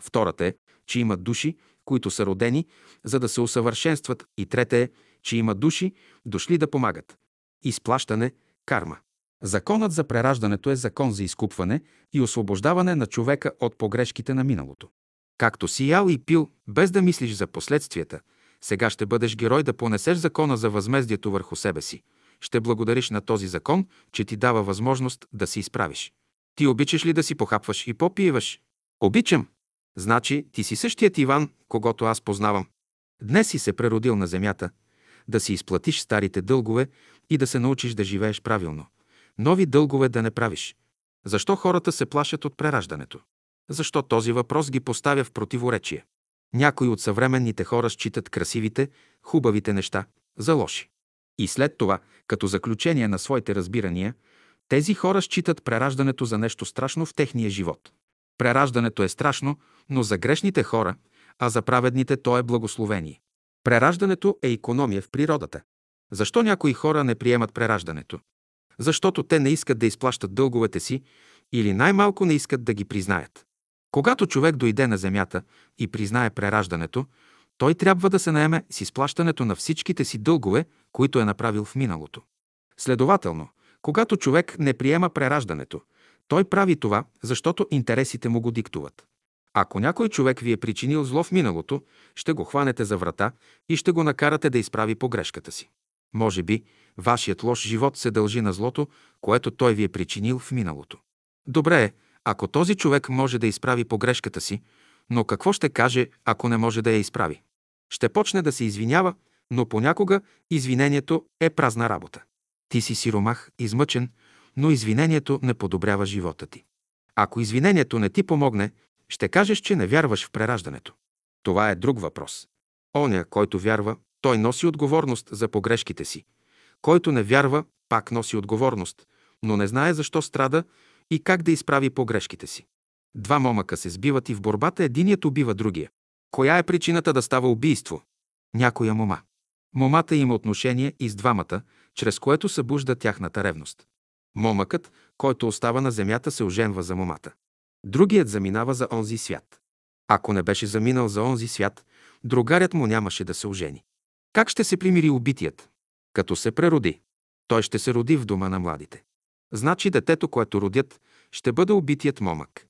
Втората е, че има души, които са родени, за да се усъвършенстват. И трета е, че има души, дошли да помагат. Изплащане, карма. Законът за прераждането е закон за изкупване и освобождаване на човека от погрешките на миналото. Както си ял и пил, без да мислиш за последствията, сега ще бъдеш герой да понесеш закона за възмездието върху себе си. Ще благодариш на този закон, че ти дава възможност да се изправиш. Ти обичаш ли да си похапваш и попиеваш? Обичам. Значи ти си същият Иван, когото аз познавам. Днес си се преродил на земята, да си изплатиш старите дългове и да се научиш да живееш правилно. Нови дългове да не правиш. Защо хората се плашат от прераждането? Защо този въпрос ги поставя в противоречие? Някои от съвременните хора считат красивите, хубавите неща за лоши. И след това, като заключение на своите разбирания, тези хора считат прераждането за нещо страшно в техния живот. Прераждането е страшно, но за грешните хора, а за праведните то е благословение. Прераждането е икономия в природата. Защо някои хора не приемат прераждането? Защото те не искат да изплащат дълговете си или най-малко не искат да ги признаят. Когато човек дойде на земята и признае прераждането, той трябва да се наеме с изплащането на всичките си дългове, които е направил в миналото. Следователно, когато човек не приема прераждането, той прави това, защото интересите му го диктуват. Ако някой човек ви е причинил зло в миналото, ще го хванете за врата и ще го накарате да изправи погрешката си. Може би, вашият лош живот се дължи на злото, което той ви е причинил в миналото. Добре е, ако този човек може да изправи погрешката си, но какво ще каже, ако не може да я изправи? Ще почне да се извинява, но понякога извинението е празна работа. Ти си сиромах, измъчен, но извинението не подобрява живота ти. Ако извинението не ти помогне, ще кажеш, че не вярваш в прераждането. Това е друг въпрос. Оня, който вярва, той носи отговорност за погрешките си. Който не вярва, пак носи отговорност, но не знае защо страда и как да изправи погрешките си. Два момъка се сбиват и в борбата единият убива другия. Коя е причината да става убийство? Някоя мома. Момата има отношение и с двамата, чрез което събужда тяхната ревност. Момъкът, който остава на земята, се оженва за момата. Другият заминава за онзи свят. Ако не беше заминал за онзи свят, другарят му нямаше да се ожени. Как ще се примири убитият? Като се прероди. Той ще се роди в дома на младите. Значи детето, което родят, ще бъде убитият момък.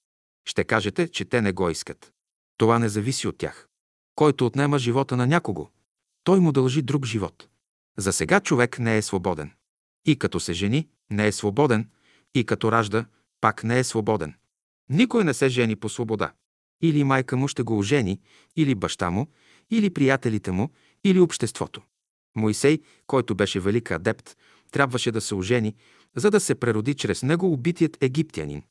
Ще кажете, че те не го искат. Това не зависи от тях. Който отнема живота на някого, той му дължи друг живот. За сега човек не е свободен. И като се жени, не е свободен, и като ражда, пак не е свободен. Никой не се жени по свобода. Или майка му ще го ожени, или баща му, или приятелите му, или обществото. Моисей, който беше велик адепт, трябваше да се ожени, за да се прероди чрез него убитият египтянин.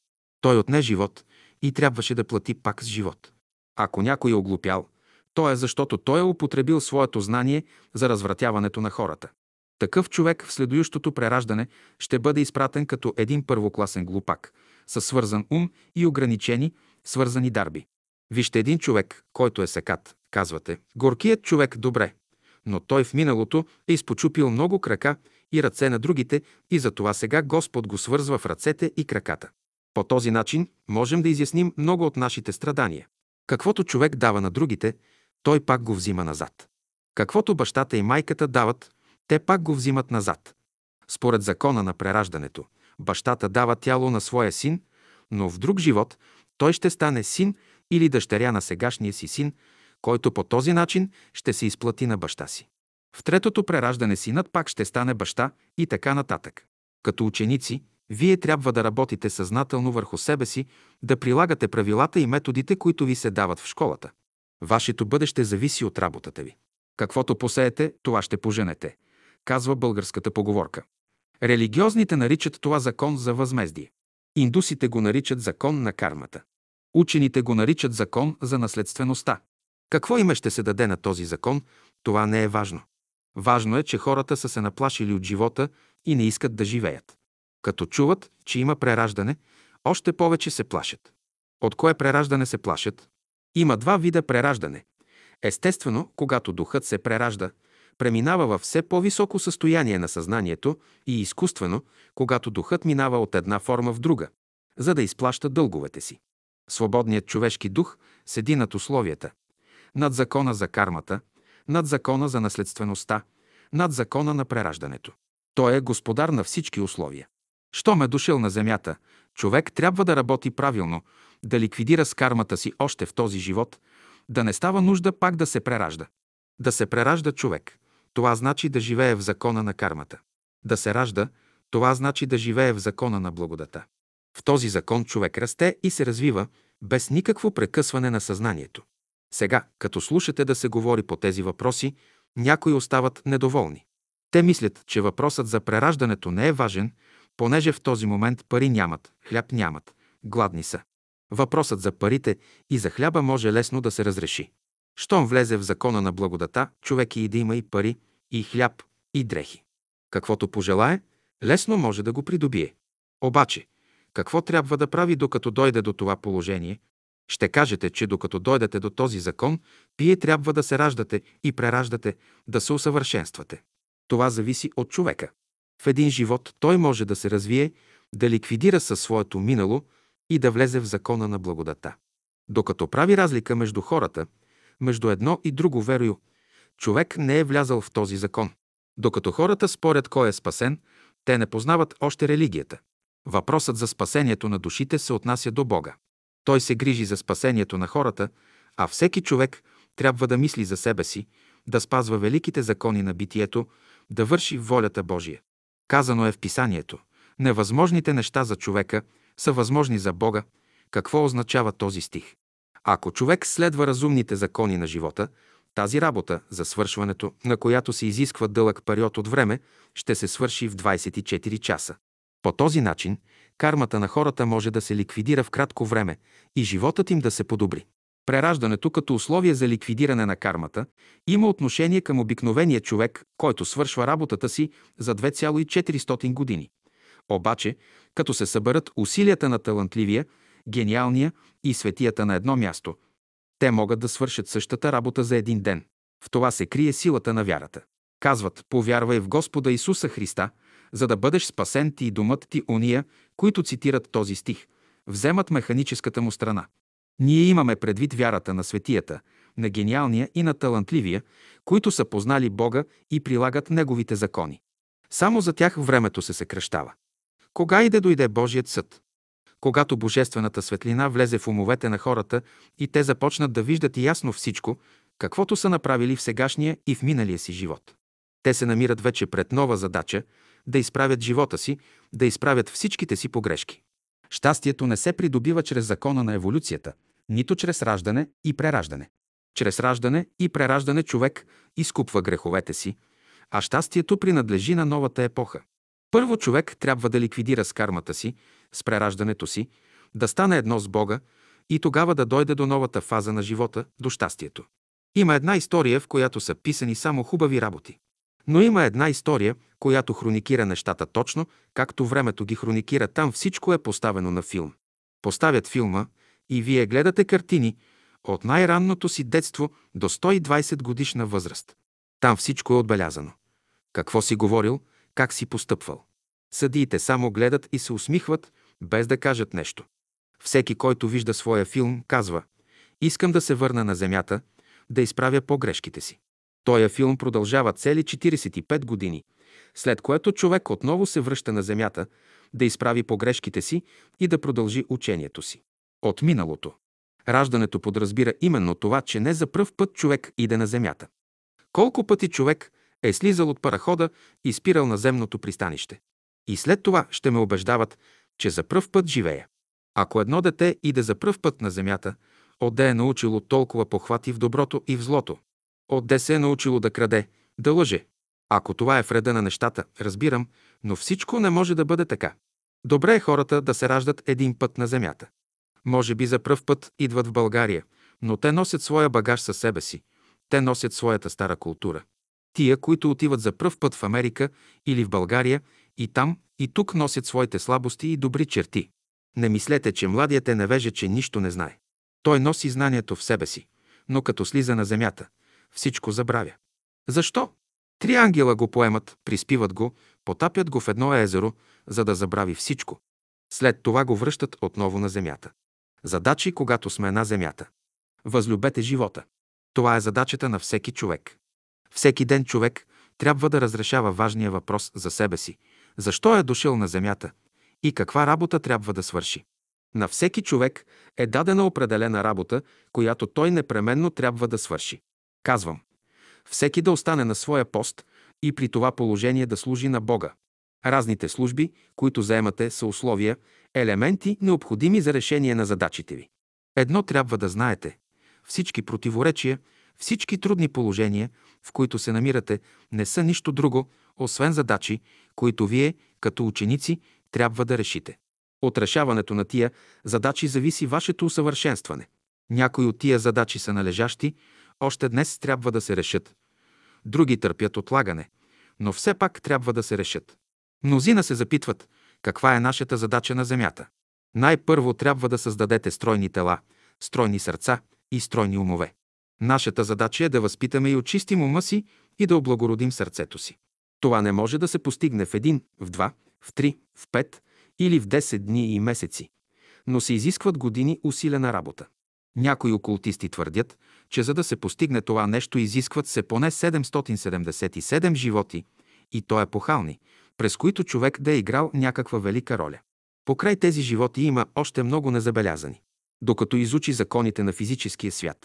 Той отне живот и трябваше да плати пак с живот. Ако някой е оглупял, то е защото той е употребил своето знание за развратяването на хората. Такъв човек в следующото прераждане ще бъде изпратен като един първокласен глупак, със свързан ум и ограничени, свързани дарби. Вижте един човек, който е секат, казвате, горкият човек добре, но той в миналото е изпочупил много крака и ръце на другите и затова сега Господ го свързва в ръцете и краката. По този начин можем да изясним много от нашите страдания. Каквото човек дава на другите, той пак го взима назад. Каквото бащата и майката дават, те пак го взимат назад. Според закона на прераждането, бащата дава тяло на своя син, но в друг живот той ще стане син или дъщеря на сегашния си син, който по този начин ще се изплати на баща си. В третото прераждане синът пак ще стане баща и така нататък. Като ученици, вие трябва да работите съзнателно върху себе си, да прилагате правилата и методите, които ви се дават в школата. Вашето бъдеще зависи от работата ви. Каквото посеете, това ще поженете, казва българската поговорка. Религиозните наричат това закон за възмездие. Индусите го наричат закон на кармата. Учените го наричат закон за наследствеността. Какво име ще се даде на този закон, това не е важно. Важно е, че хората са се наплашили от живота и не искат да живеят. Като чуват, че има прераждане, още повече се плашат. От кое прераждане се плашат? Има два вида прераждане. Естествено, когато духът се преражда, преминава във все по-високо състояние на съзнанието и изкуствено, когато духът минава от една форма в друга, за да изплаща дълговете си. Свободният човешки дух седи над условията, над закона за кармата, над закона за наследствеността, над закона на прераждането. Той е господар на всички условия. Щом е дошъл на земята, човек трябва да работи правилно, да ликвидира с кармата си още в този живот, да не става нужда пак да се преражда. Да се преражда човек, това значи да живее в закона на кармата. Да се ражда, това значи да живее в закона на благодата. В този закон човек расте и се развива без никакво прекъсване на съзнанието. Сега, като слушате да се говори по тези въпроси, някои остават недоволни. Те мислят, че въпросът за прераждането не е важен, понеже в този момент пари нямат, хляб нямат, гладни са. Въпросът за парите и за хляба може лесно да се разреши. Щом влезе в закона на благодата, човек и да има и пари, и хляб, и дрехи. Каквото пожелае, лесно може да го придобие. Обаче, какво трябва да прави докато дойде до това положение? Ще кажете, че докато дойдете до този закон, вие трябва да се раждате и прераждате, да се усъвършенствате. Това зависи от човека. В един живот той може да се развие, да ликвидира със своето минало и да влезе в закона на благодата. Докато прави разлика между хората, между едно и друго верою, човек не е влязал в този закон. Докато хората спорят кой е спасен, те не познават още религията. Въпросът за спасението на душите се отнася до Бога. Той се грижи за спасението на хората, а всеки човек трябва да мисли за себе си, да спазва великите закони на битието, да върши волята Божия. Казано е в Писанието: невъзможните неща за човека са възможни за Бога. Какво означава този стих? Ако човек следва разумните закони на живота, тази работа, за свършването на която се изисква дълъг период от време, ще се свърши в 24 часа. По този начин кармата на хората може да се ликвидира в кратко време и животът им да се подобри. Прераждането като условие за ликвидиране на кармата има отношение към обикновения човек, който свършва работата си за 2,400 години. Обаче, като се съберат усилията на талантливия, гениалния и светията на едно място, те могат да свършат същата работа за един ден. В това се крие силата на вярата. Казват: повярвай в Господа Исуса Христа, за да бъдеш спасен ти и домът ти. Уния, които цитират този стих, вземат механическата му страна. Ние имаме предвид вярата на светията, на гениалния и на талантливия, които са познали Бога и прилагат Неговите закони. Само за тях времето се съкращава. Кога и да дойде Божият съд? Когато божествената светлина влезе в умовете на хората и те започнат да виждат ясно всичко, каквото са направили в сегашния и в миналия си живот. Те се намират вече пред нова задача – да изправят живота си, да изправят всичките си погрешки. Щастието не се придобива чрез закона на еволюцията, нито чрез раждане и прераждане. Чрез раждане и прераждане човек изкупва греховете си, а щастието принадлежи на новата епоха. Първо човек трябва да ликвидира с кармата си, с прераждането си, да стане едно с Бога и тогава да дойде до новата фаза на живота, до щастието. Има една история, в която са писани само хубави работи. Но има една история, която хроникира нещата точно, както времето ги хроникира. Там всичко е поставено на филм. Поставят филма и вие гледате картини от най-ранното си детство до 120 годишна възраст. Там всичко е отбелязано. Какво си говорил, как си постъпвал. Съдиите само гледат и се усмихват, без да кажат нещо. Всеки, който вижда своя филм, казва: искам да се върна на земята, да изправя погрешките си. Тоя филм продължава цели 45 години, след което човек отново се връща на земята, да изправи погрешките си и да продължи учението си. От миналото. Раждането подразбира именно това, че не за пръв път човек иде на земята. Колко пъти човек е слизал от парахода и спирал на земното пристанище. И след това ще ме убеждават, че за пръв път живея. Ако едно дете иде за пръв път на земята, отде е научило толкова похвати в доброто и в злото. Отде се е научило да краде, да лъже. Ако това е вреда на нещата, разбирам, но всичко не може да бъде така. Добре е хората да се раждат един път на земята. Може би за пръв път идват в България, но те носят своя багаж със себе си. Те носят своята стара култура. Тия, които отиват за пръв път в Америка или в България, и там, и тук носят своите слабости и добри черти. Не мислете, че младият е невеже, че нищо не знае. Той носи знанието в себе си, но като слиза на земята, всичко забравя. Защо? Три ангела го поемат, приспиват го, потапят го в едно езеро, за да забрави всичко. След това го връщат отново на земята. Задачи, когато сме на земята. Възлюбете живота. Това е задачата на всеки човек. Всеки ден човек трябва да разрешава важния въпрос за себе си. Защо е дошъл на земята? и каква работа трябва да свърши. На всеки човек е дадена определена работа, която той непременно трябва да свърши. Казвам, всеки да остане на своя пост и при това положение да служи на Бога. Разните служби, които заемате, са условия, елементи, необходими за решение на задачите ви. Едно трябва да знаете. Всички противоречия, всички трудни положения, в които се намирате, не са нищо друго, освен задачи, които вие, като ученици, трябва да решите. От решаването на тия задачи зависи вашето усъвършенстване. Някои от тия задачи са належащи, още днес трябва да се решат. Други търпят отлагане, но все пак трябва да се решат. Мнозина се запитват, каква е нашата задача на земята. Най-първо трябва да създадете стройни тела, стройни сърца и стройни умове. Нашата задача е да възпитаме и очистим ума си и да облагородим сърцето си. Това не може да се постигне в 1, в 2, в 3, в 5 или в 10 дни и месеци, но се изискват години усилена работа. Някои окултисти твърдят, че за да се постигне това нещо изискват се поне 777 животи, и то епохални, през които човек да е играл някаква велика роля. Покрай тези животи има още много незабелязани. Докато изучи законите на физическия свят,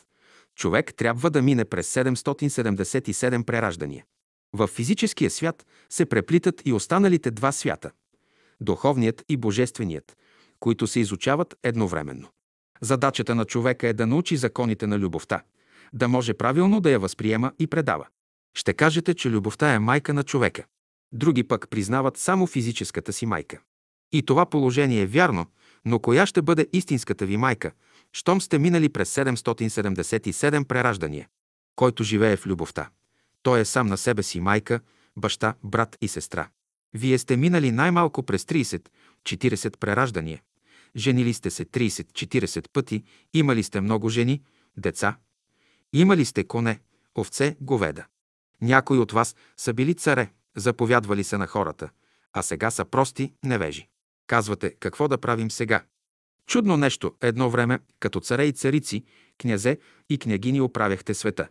човек трябва да мине през 777 прераждания. В физическия свят се преплитат и останалите два свята – духовният и божественият, които се изучават едновременно. Задачата на човека е да научи законите на любовта, да може правилно да я възприема и предава. Ще кажете, че любовта е майка на човека. Други пък признават само физическата си майка. И това положение е вярно, но коя ще бъде истинската ви майка, щом сте минали през 777 прераждания? Който живее в любовта, той е сам на себе си майка, баща, брат и сестра. Вие сте минали най-малко през 30-40 прераждания. Женили сте се 30-40 пъти, имали сте много жени, деца. Имали сте коне, овце, говеда. Някои от вас са били царе, заповядвали са на хората, а сега са прости невежи. Казвате, какво да правим сега? Чудно нещо, едно време, като царе и царици, князе и княгини управяхте света.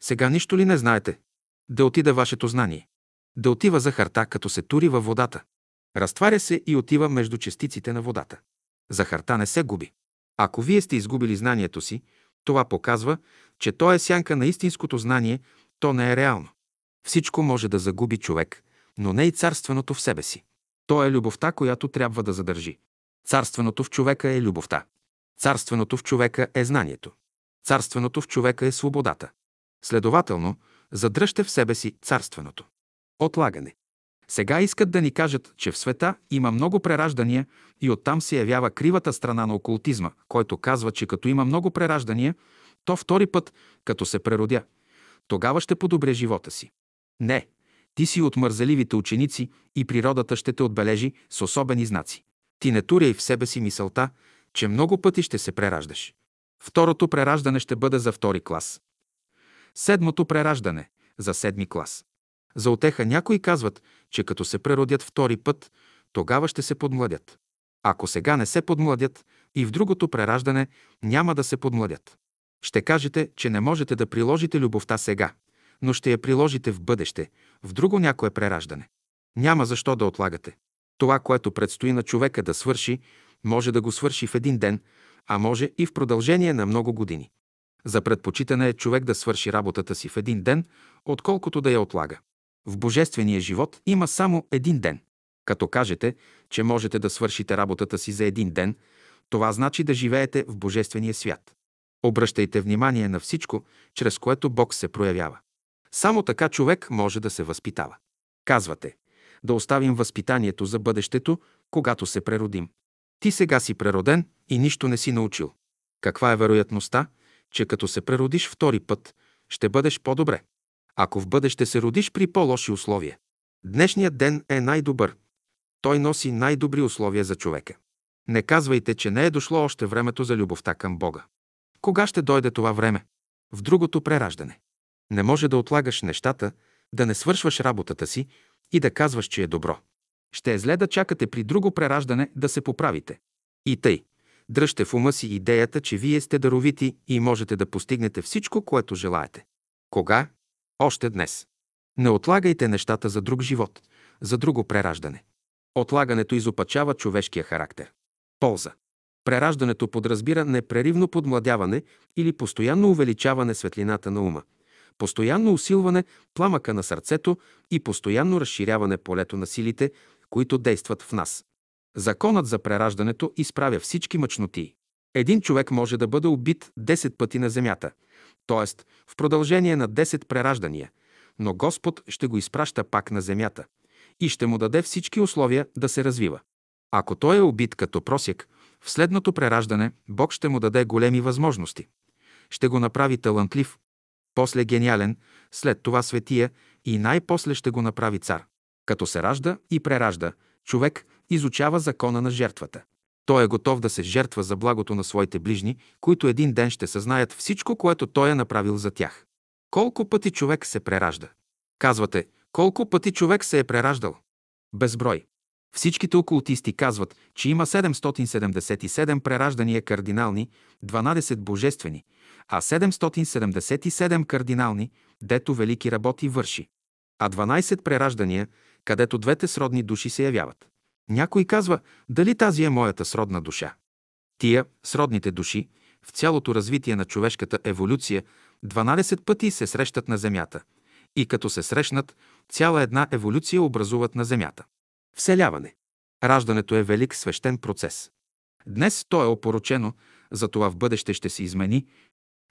Сега нищо ли не знаете? Да отида вашето знание. Да отива захарта, като се тури във водата. Разтваря се и отива между частиците на водата. Захарта не се губи. Ако вие сте изгубили знанието си, това показва, че то е сянка на истинското знание, то не е реално. Всичко може да загуби човек, но не и царственото в себе си. То е любовта, която трябва да задържи. Царственото в човека е любовта. Царственото в човека е знанието. Царственото в човека е свободата. Следователно, задръжте в себе си царственото. Отлагане. Сега искат да ни кажат, че в света има много прераждания и оттам се явява кривата страна на окултизма, който казва, че като има много прераждания, то втори път, като се преродя, тогава ще подобря живота си. Не, ти си от мързаливите ученици и природата ще те отбележи с особени знаци. Ти не туряй в себе си мисълта, че много пъти ще се прераждаш. Второто прераждане ще бъде за втори клас. Седмото прераждане – за седми клас. За утеха някои казват, че като се преродят втори път, тогава ще се подмладят. Ако сега не се подмладят, и в другото прераждане няма да се подмладят. Ще кажете, че не можете да приложите любовта сега, но ще я приложите в бъдеще, в друго някое прераждане. Няма защо да отлагате. Това, което предстои на човека да свърши, може да го свърши в един ден, а може и в продължение на много години. За предпочитане е човек да свърши работата си в един ден, отколкото да я отлага. В божествения живот има само един ден. Като кажете, че можете да свършите работата си за един ден, това значи да живеете в божествения свят. Обръщайте внимание на всичко, чрез което Бог се проявява. Само така човек може да се възпитава. Казвате, да оставим възпитанието за бъдещето, когато се преродим. Ти сега си прероден и нищо не си научил. Каква е вероятността, че като се преродиш втори път, ще бъдеш по-добре? Ако в бъдеще се родиш при по-лоши условия. Днешният ден е най-добър. Той носи най-добри условия за човека. Не казвайте, че не е дошло още времето за любовта към Бога. Кога ще дойде това време? В другото прераждане. Не може да отлагаш нещата, да не свършваш работата си и да казваш, че е добро. Ще е зле да чакате при друго прераждане да се поправите. И тъй, дръжте в ума си идеята, че вие сте даровити и можете да постигнете всичко, което желаете. Кога? Още днес. Не отлагайте нещата за друг живот, за друго прераждане. Отлагането изопачава човешкия характер. Полза. Прераждането подразбира непреривно подмладяване или постоянно увеличаване светлината на ума, постоянно усилване пламъка на сърцето и постоянно разширяване полето на силите, които действат в нас. Законът за прераждането изправя всички мъчноти. Един човек може да бъде убит 10 пъти на земята, т.е. в продължение на 10 прераждания, но Господ ще го изпраща пак на земята и ще му даде всички условия да се развива. Ако той е убит като просяк, в следното прераждане Бог ще му даде големи възможности. Ще го направи талантлив, после гениален, след това светия и най-после ще го направи цар. Като се ражда и преражда, човек изучава закона на жертвата. Той е готов да се жертва за благото на своите ближни, които един ден ще съзнаят всичко, което той е направил за тях. Колко пъти човек се преражда? Казвате, колко пъти човек се е прераждал? Безброй. Всичките окултисти казват, че има 777 прераждания кардинални, 12 божествени, а 777 кардинални, дето велики работи върши, а 12 прераждания, където двете сродни души се явяват. Някой казва, дали тази е моята сродна душа? Тия, сродните души, в цялото развитие на човешката еволюция, 12 пъти се срещат на Земята и като се срещнат, цяла една еволюция образуват на Земята. Вселяване. Раждането е велик свещен процес. Днес то е опорочено, затова в бъдеще ще се измени.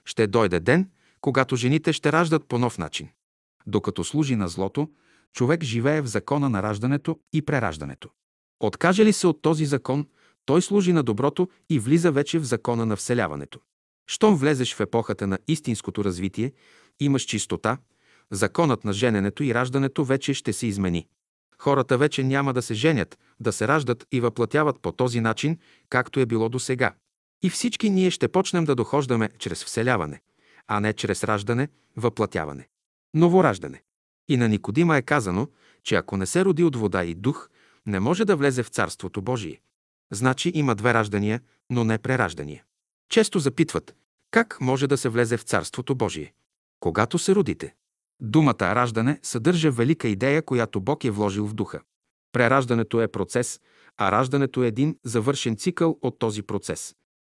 Ще дойде ден, когато жените ще раждат по нов начин. Докато служи на злото, човек живее в закона на раждането и прераждането. Откаже ли се от този закон, той служи на доброто и влиза вече в закона на вселяването. Щом влезеш в епохата на истинското развитие, имаш чистота, законът на жененето и раждането вече ще се измени. Хората вече няма да се женят, да се раждат и въплатяват по този начин, както е било досега. И всички ние ще почнем да дохождаме чрез вселяване, а не чрез раждане, въплатяване. Новораждане. И на Никодима е казано, че ако не се роди от вода и дух, не може да влезе в Царството Божие. Значи има две раждания, но не прераждания. Често запитват, как може да се влезе в Царството Божие? Когато се родите. Думата раждане съдържа велика идея, която Бог е вложил в духа. Прераждането е процес, а раждането е един завършен цикъл от този процес.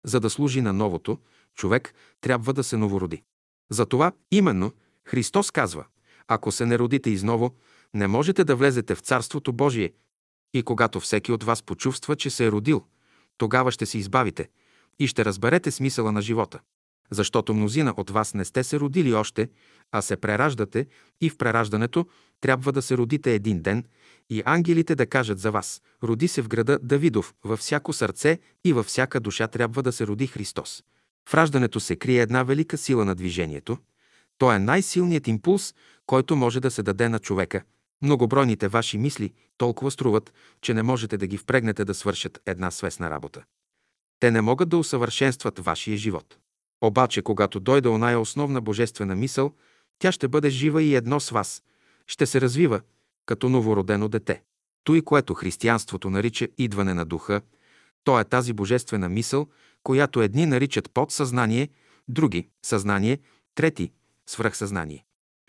За да служи на новото, човек трябва да се новороди. Затова именно Христос казва, ако се не родите изново, не можете да влезете в Царството Божие. И когато всеки от вас почувства, че се е родил, тогава ще се избавите и ще разберете смисъла на живота. Защото мнозина от вас не сте се родили още, а се прераждате и в прераждането трябва да се родите един ден и ангелите да кажат за вас: роди се в града Давидов, във всяко сърце и във всяка душа трябва да се роди Христос. В раждането се крие една велика сила на движението. То е най-силният импулс, който може да се даде на човека. Многобройните ваши мисли толкова струват, че не можете да ги впрегнете да свършат една свестна работа. Те не могат да усъвършенстват вашия живот. Обаче, когато дойде оная основна божествена мисъл, тя ще бъде жива и едно с вас, ще се развива като новородено дете. Той, което християнството нарича идване на духа, то е тази божествена мисъл, която едни наричат подсъзнание, други – съзнание, трети – свръхсъзнание.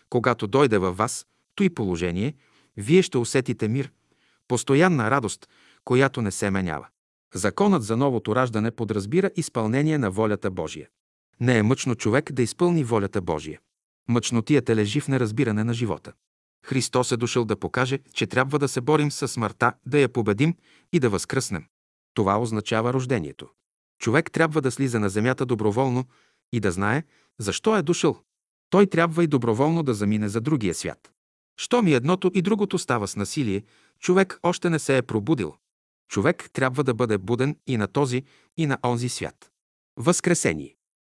Когато дойде във вас той положение, вие ще усетите мир, постоянна радост, която не се менява. Законът за новото раждане подразбира изпълнение на волята Божия. Не е мъчно човек да изпълни волята Божия. Мъчнотията лежи в неразбиране на живота. Христос е дошъл да покаже, че трябва да се борим със смъртта, да я победим и да възкръснем. Това означава рождението. Човек трябва да слиза на земята доброволно и да знае защо е дошъл. Той трябва и доброволно да замине за другия свят. Щом и едното и другото става с насилие, човек още не се е пробудил. Човек трябва да бъде буден и на този, и на онзи свят. Възкресение.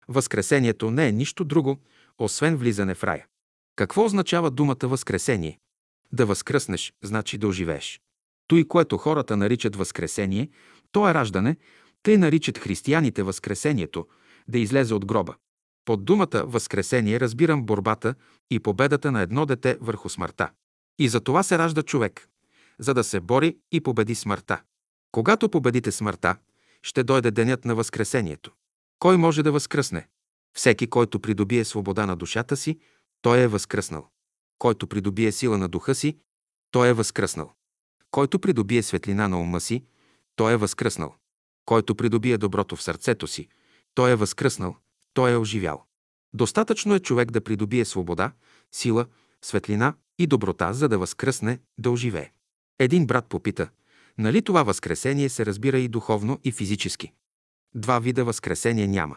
Възкресението не е нищо друго, освен влизане в рая. Какво означава думата възкресение? Да възкръснеш, значи да оживееш. Той, което хората наричат възкресение, то е раждане, тъй наричат християните възкресението, да излезе от гроба. Под думата възкресение разбирам борбата и победата на едно дете върху смъртта. И за това се ражда човек, за да се бори и победи смъртта. Когато победите смъртта, ще дойде денят на възкресението. Кой може да възкръсне? Всеки, който придобие свобода на душата си, той е възкръснал. Който придобие сила на духа си, той е възкръснал. Който придобие светлина на ума си, той е възкръснал. Който придобие доброто в сърцето си, той е възкръснал, той е оживял. Достатъчно е човек да придобие свобода, сила, светлина и доброта, за да възкръсне, да оживее. Един брат попита, нали това възкресение се разбира и духовно, и физически? Два вида възкресение няма.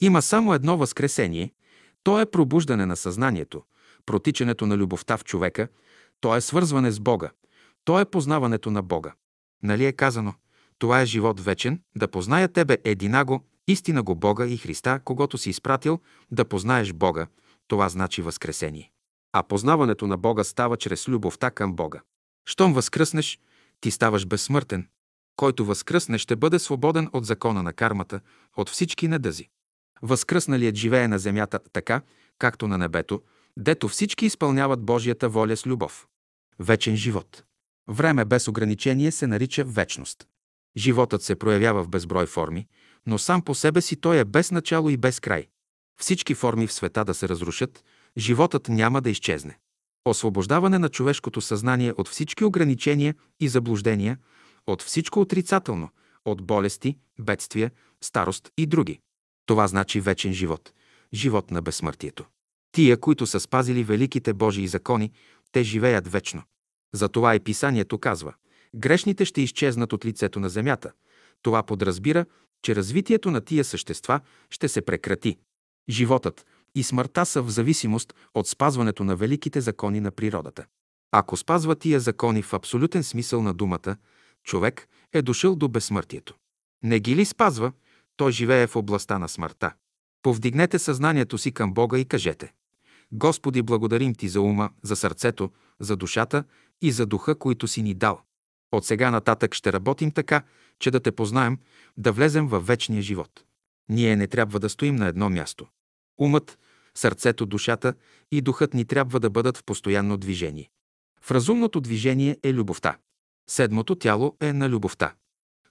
Има само едно възкресение, то е пробуждане на съзнанието, протичането на любовта в човека, то е свързване с Бога, то е познаването на Бога. Нали е казано, това е живот вечен, да позная тебе единаго, истина го Бога и Христа, когото си изпратил, да познаеш Бога, това значи възкресение. А познаването на Бога става чрез любовта към Бога. Щом възкръснеш, ти ставаш безсмъртен. Който възкръсне, ще бъде свободен от закона на кармата, от всички недъзи. Възкръсналият живее на земята така, както на небето, дето всички изпълняват Божията воля с любов. Вечен живот. Време без ограничение се нарича вечност. Животът се проявява в безброй форми, но сам по себе си той е без начало и без край. Всички форми в света да се разрушат, животът няма да изчезне. Освобождаване на човешкото съзнание от всички ограничения и заблуждения, от всичко отрицателно, от болести, бедствия, старост и други. Това значи вечен живот, живот на безсмъртието. Тия, които са спазили великите Божии закони, те живеят вечно. Затова и Писанието казва, грешните ще изчезнат от лицето на земята. Това подразбира, че развитието на тия същества ще се прекрати. Животът и смъртта са в зависимост от спазването на великите закони на природата. Ако спазва тия закони в абсолютен смисъл на думата, човек е дошъл до безсмъртието. Не ги ли спазва, той живее в областта на смъртта. Повдигнете съзнанието си към Бога и кажете: Господи, благодарим Ти за ума, за сърцето, за душата и за духа, които си ни дал. От сега нататък ще работим така, че да Те познаем, да влезем във вечния живот. Ние не трябва да стоим на едно място. Умът, сърцето, душата и духът ни трябва да бъдат в постоянно движение. В разумното движение е любовта. Седмото тяло е на любовта.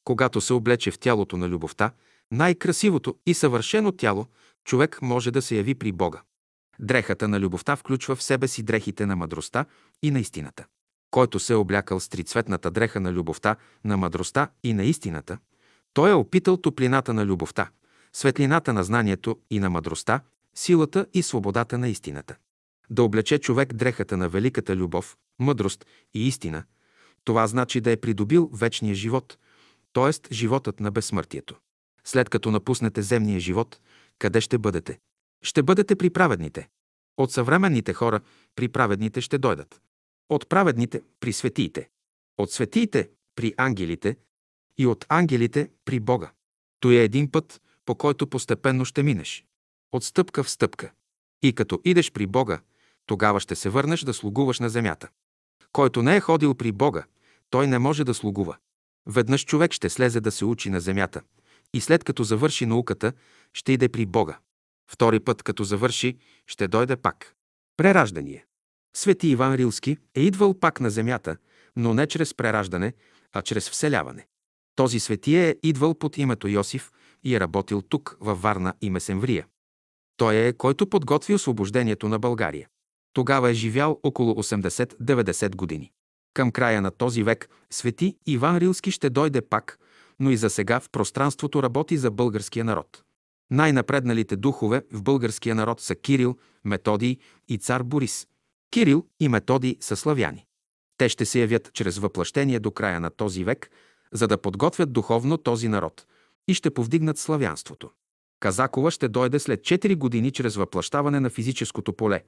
Когато се облече в тялото на любовта, най-красивото и съвършено тяло, човек може да се яви при Бога. Дрехата на любовта включва в себе си дрехите на мъдростта и на истината. Който се е облякал с трицветната дреха на любовта, на мъдростта и на истината, той е опитал топлината на любовта, светлината на знанието и на мъдростта, силата и свободата на истината. Да облече човек дрехата на великата любов, мъдрост и истина, това значи да е придобил вечния живот, т.е. животът на безсмъртието. След като напуснете земния живот, къде ще бъдете? Ще бъдете при праведните. От съвременните хора при праведните ще дойдат. От праведните при светиите. От светиите при ангелите. И от ангелите при Бога. Той е един път, по който постепенно ще минеш. От стъпка в стъпка. И като идеш при Бога, тогава ще се върнеш да слугуваш на земята. Който не е ходил при Бога, той не може да слугува. Веднъж човек ще слезе да се учи на земята. И след като завърши науката, ще иде при Бога. Втори път, като завърши, ще дойде пак. Прераждание. Свети Иван Рилски е идвал пак на земята, но не чрез прераждане, а чрез вселяване. Този светия е идвал под името Йосиф и е работил тук, във Варна и Месемврия. Той е, който подготви освобождението на България. Тогава е живял около 80-90 години. Към края на този век Свети Иван Рилски ще дойде пак, но и за сега в пространството работи за българския народ. Най-напредналите духове в българския народ са Кирил, Методий и цар Борис. Кирил и Методий са славяни. Те ще се явят чрез въплъщение до края на този век, за да подготвят духовно този народ и ще повдигнат славянството. Казакова ще дойде след 4 години чрез въплъщаване на физическото поле,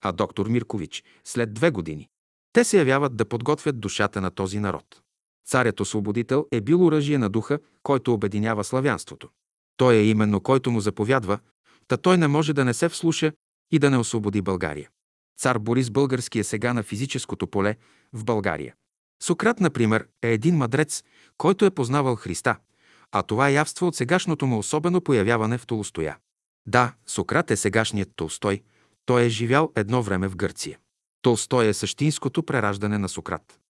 а доктор Миркович след 2 години. Те се явяват да подготвят душата на този народ. Царят Освободител е бил оръжие на духа, който обединява славянството. Той е именно който му заповядва, та той не може да не се вслуша и да не освободи България. Цар Борис Български е сега на физическото поле в България. Сократ, например, е един мъдрец, който е познавал Христа, а това е явство от сегашното му особено появяване в Толстоя. Да, Сократ е сегашният Толстой, той е живял едно време в Гърция. Толстой е същинското прераждане на Сократ.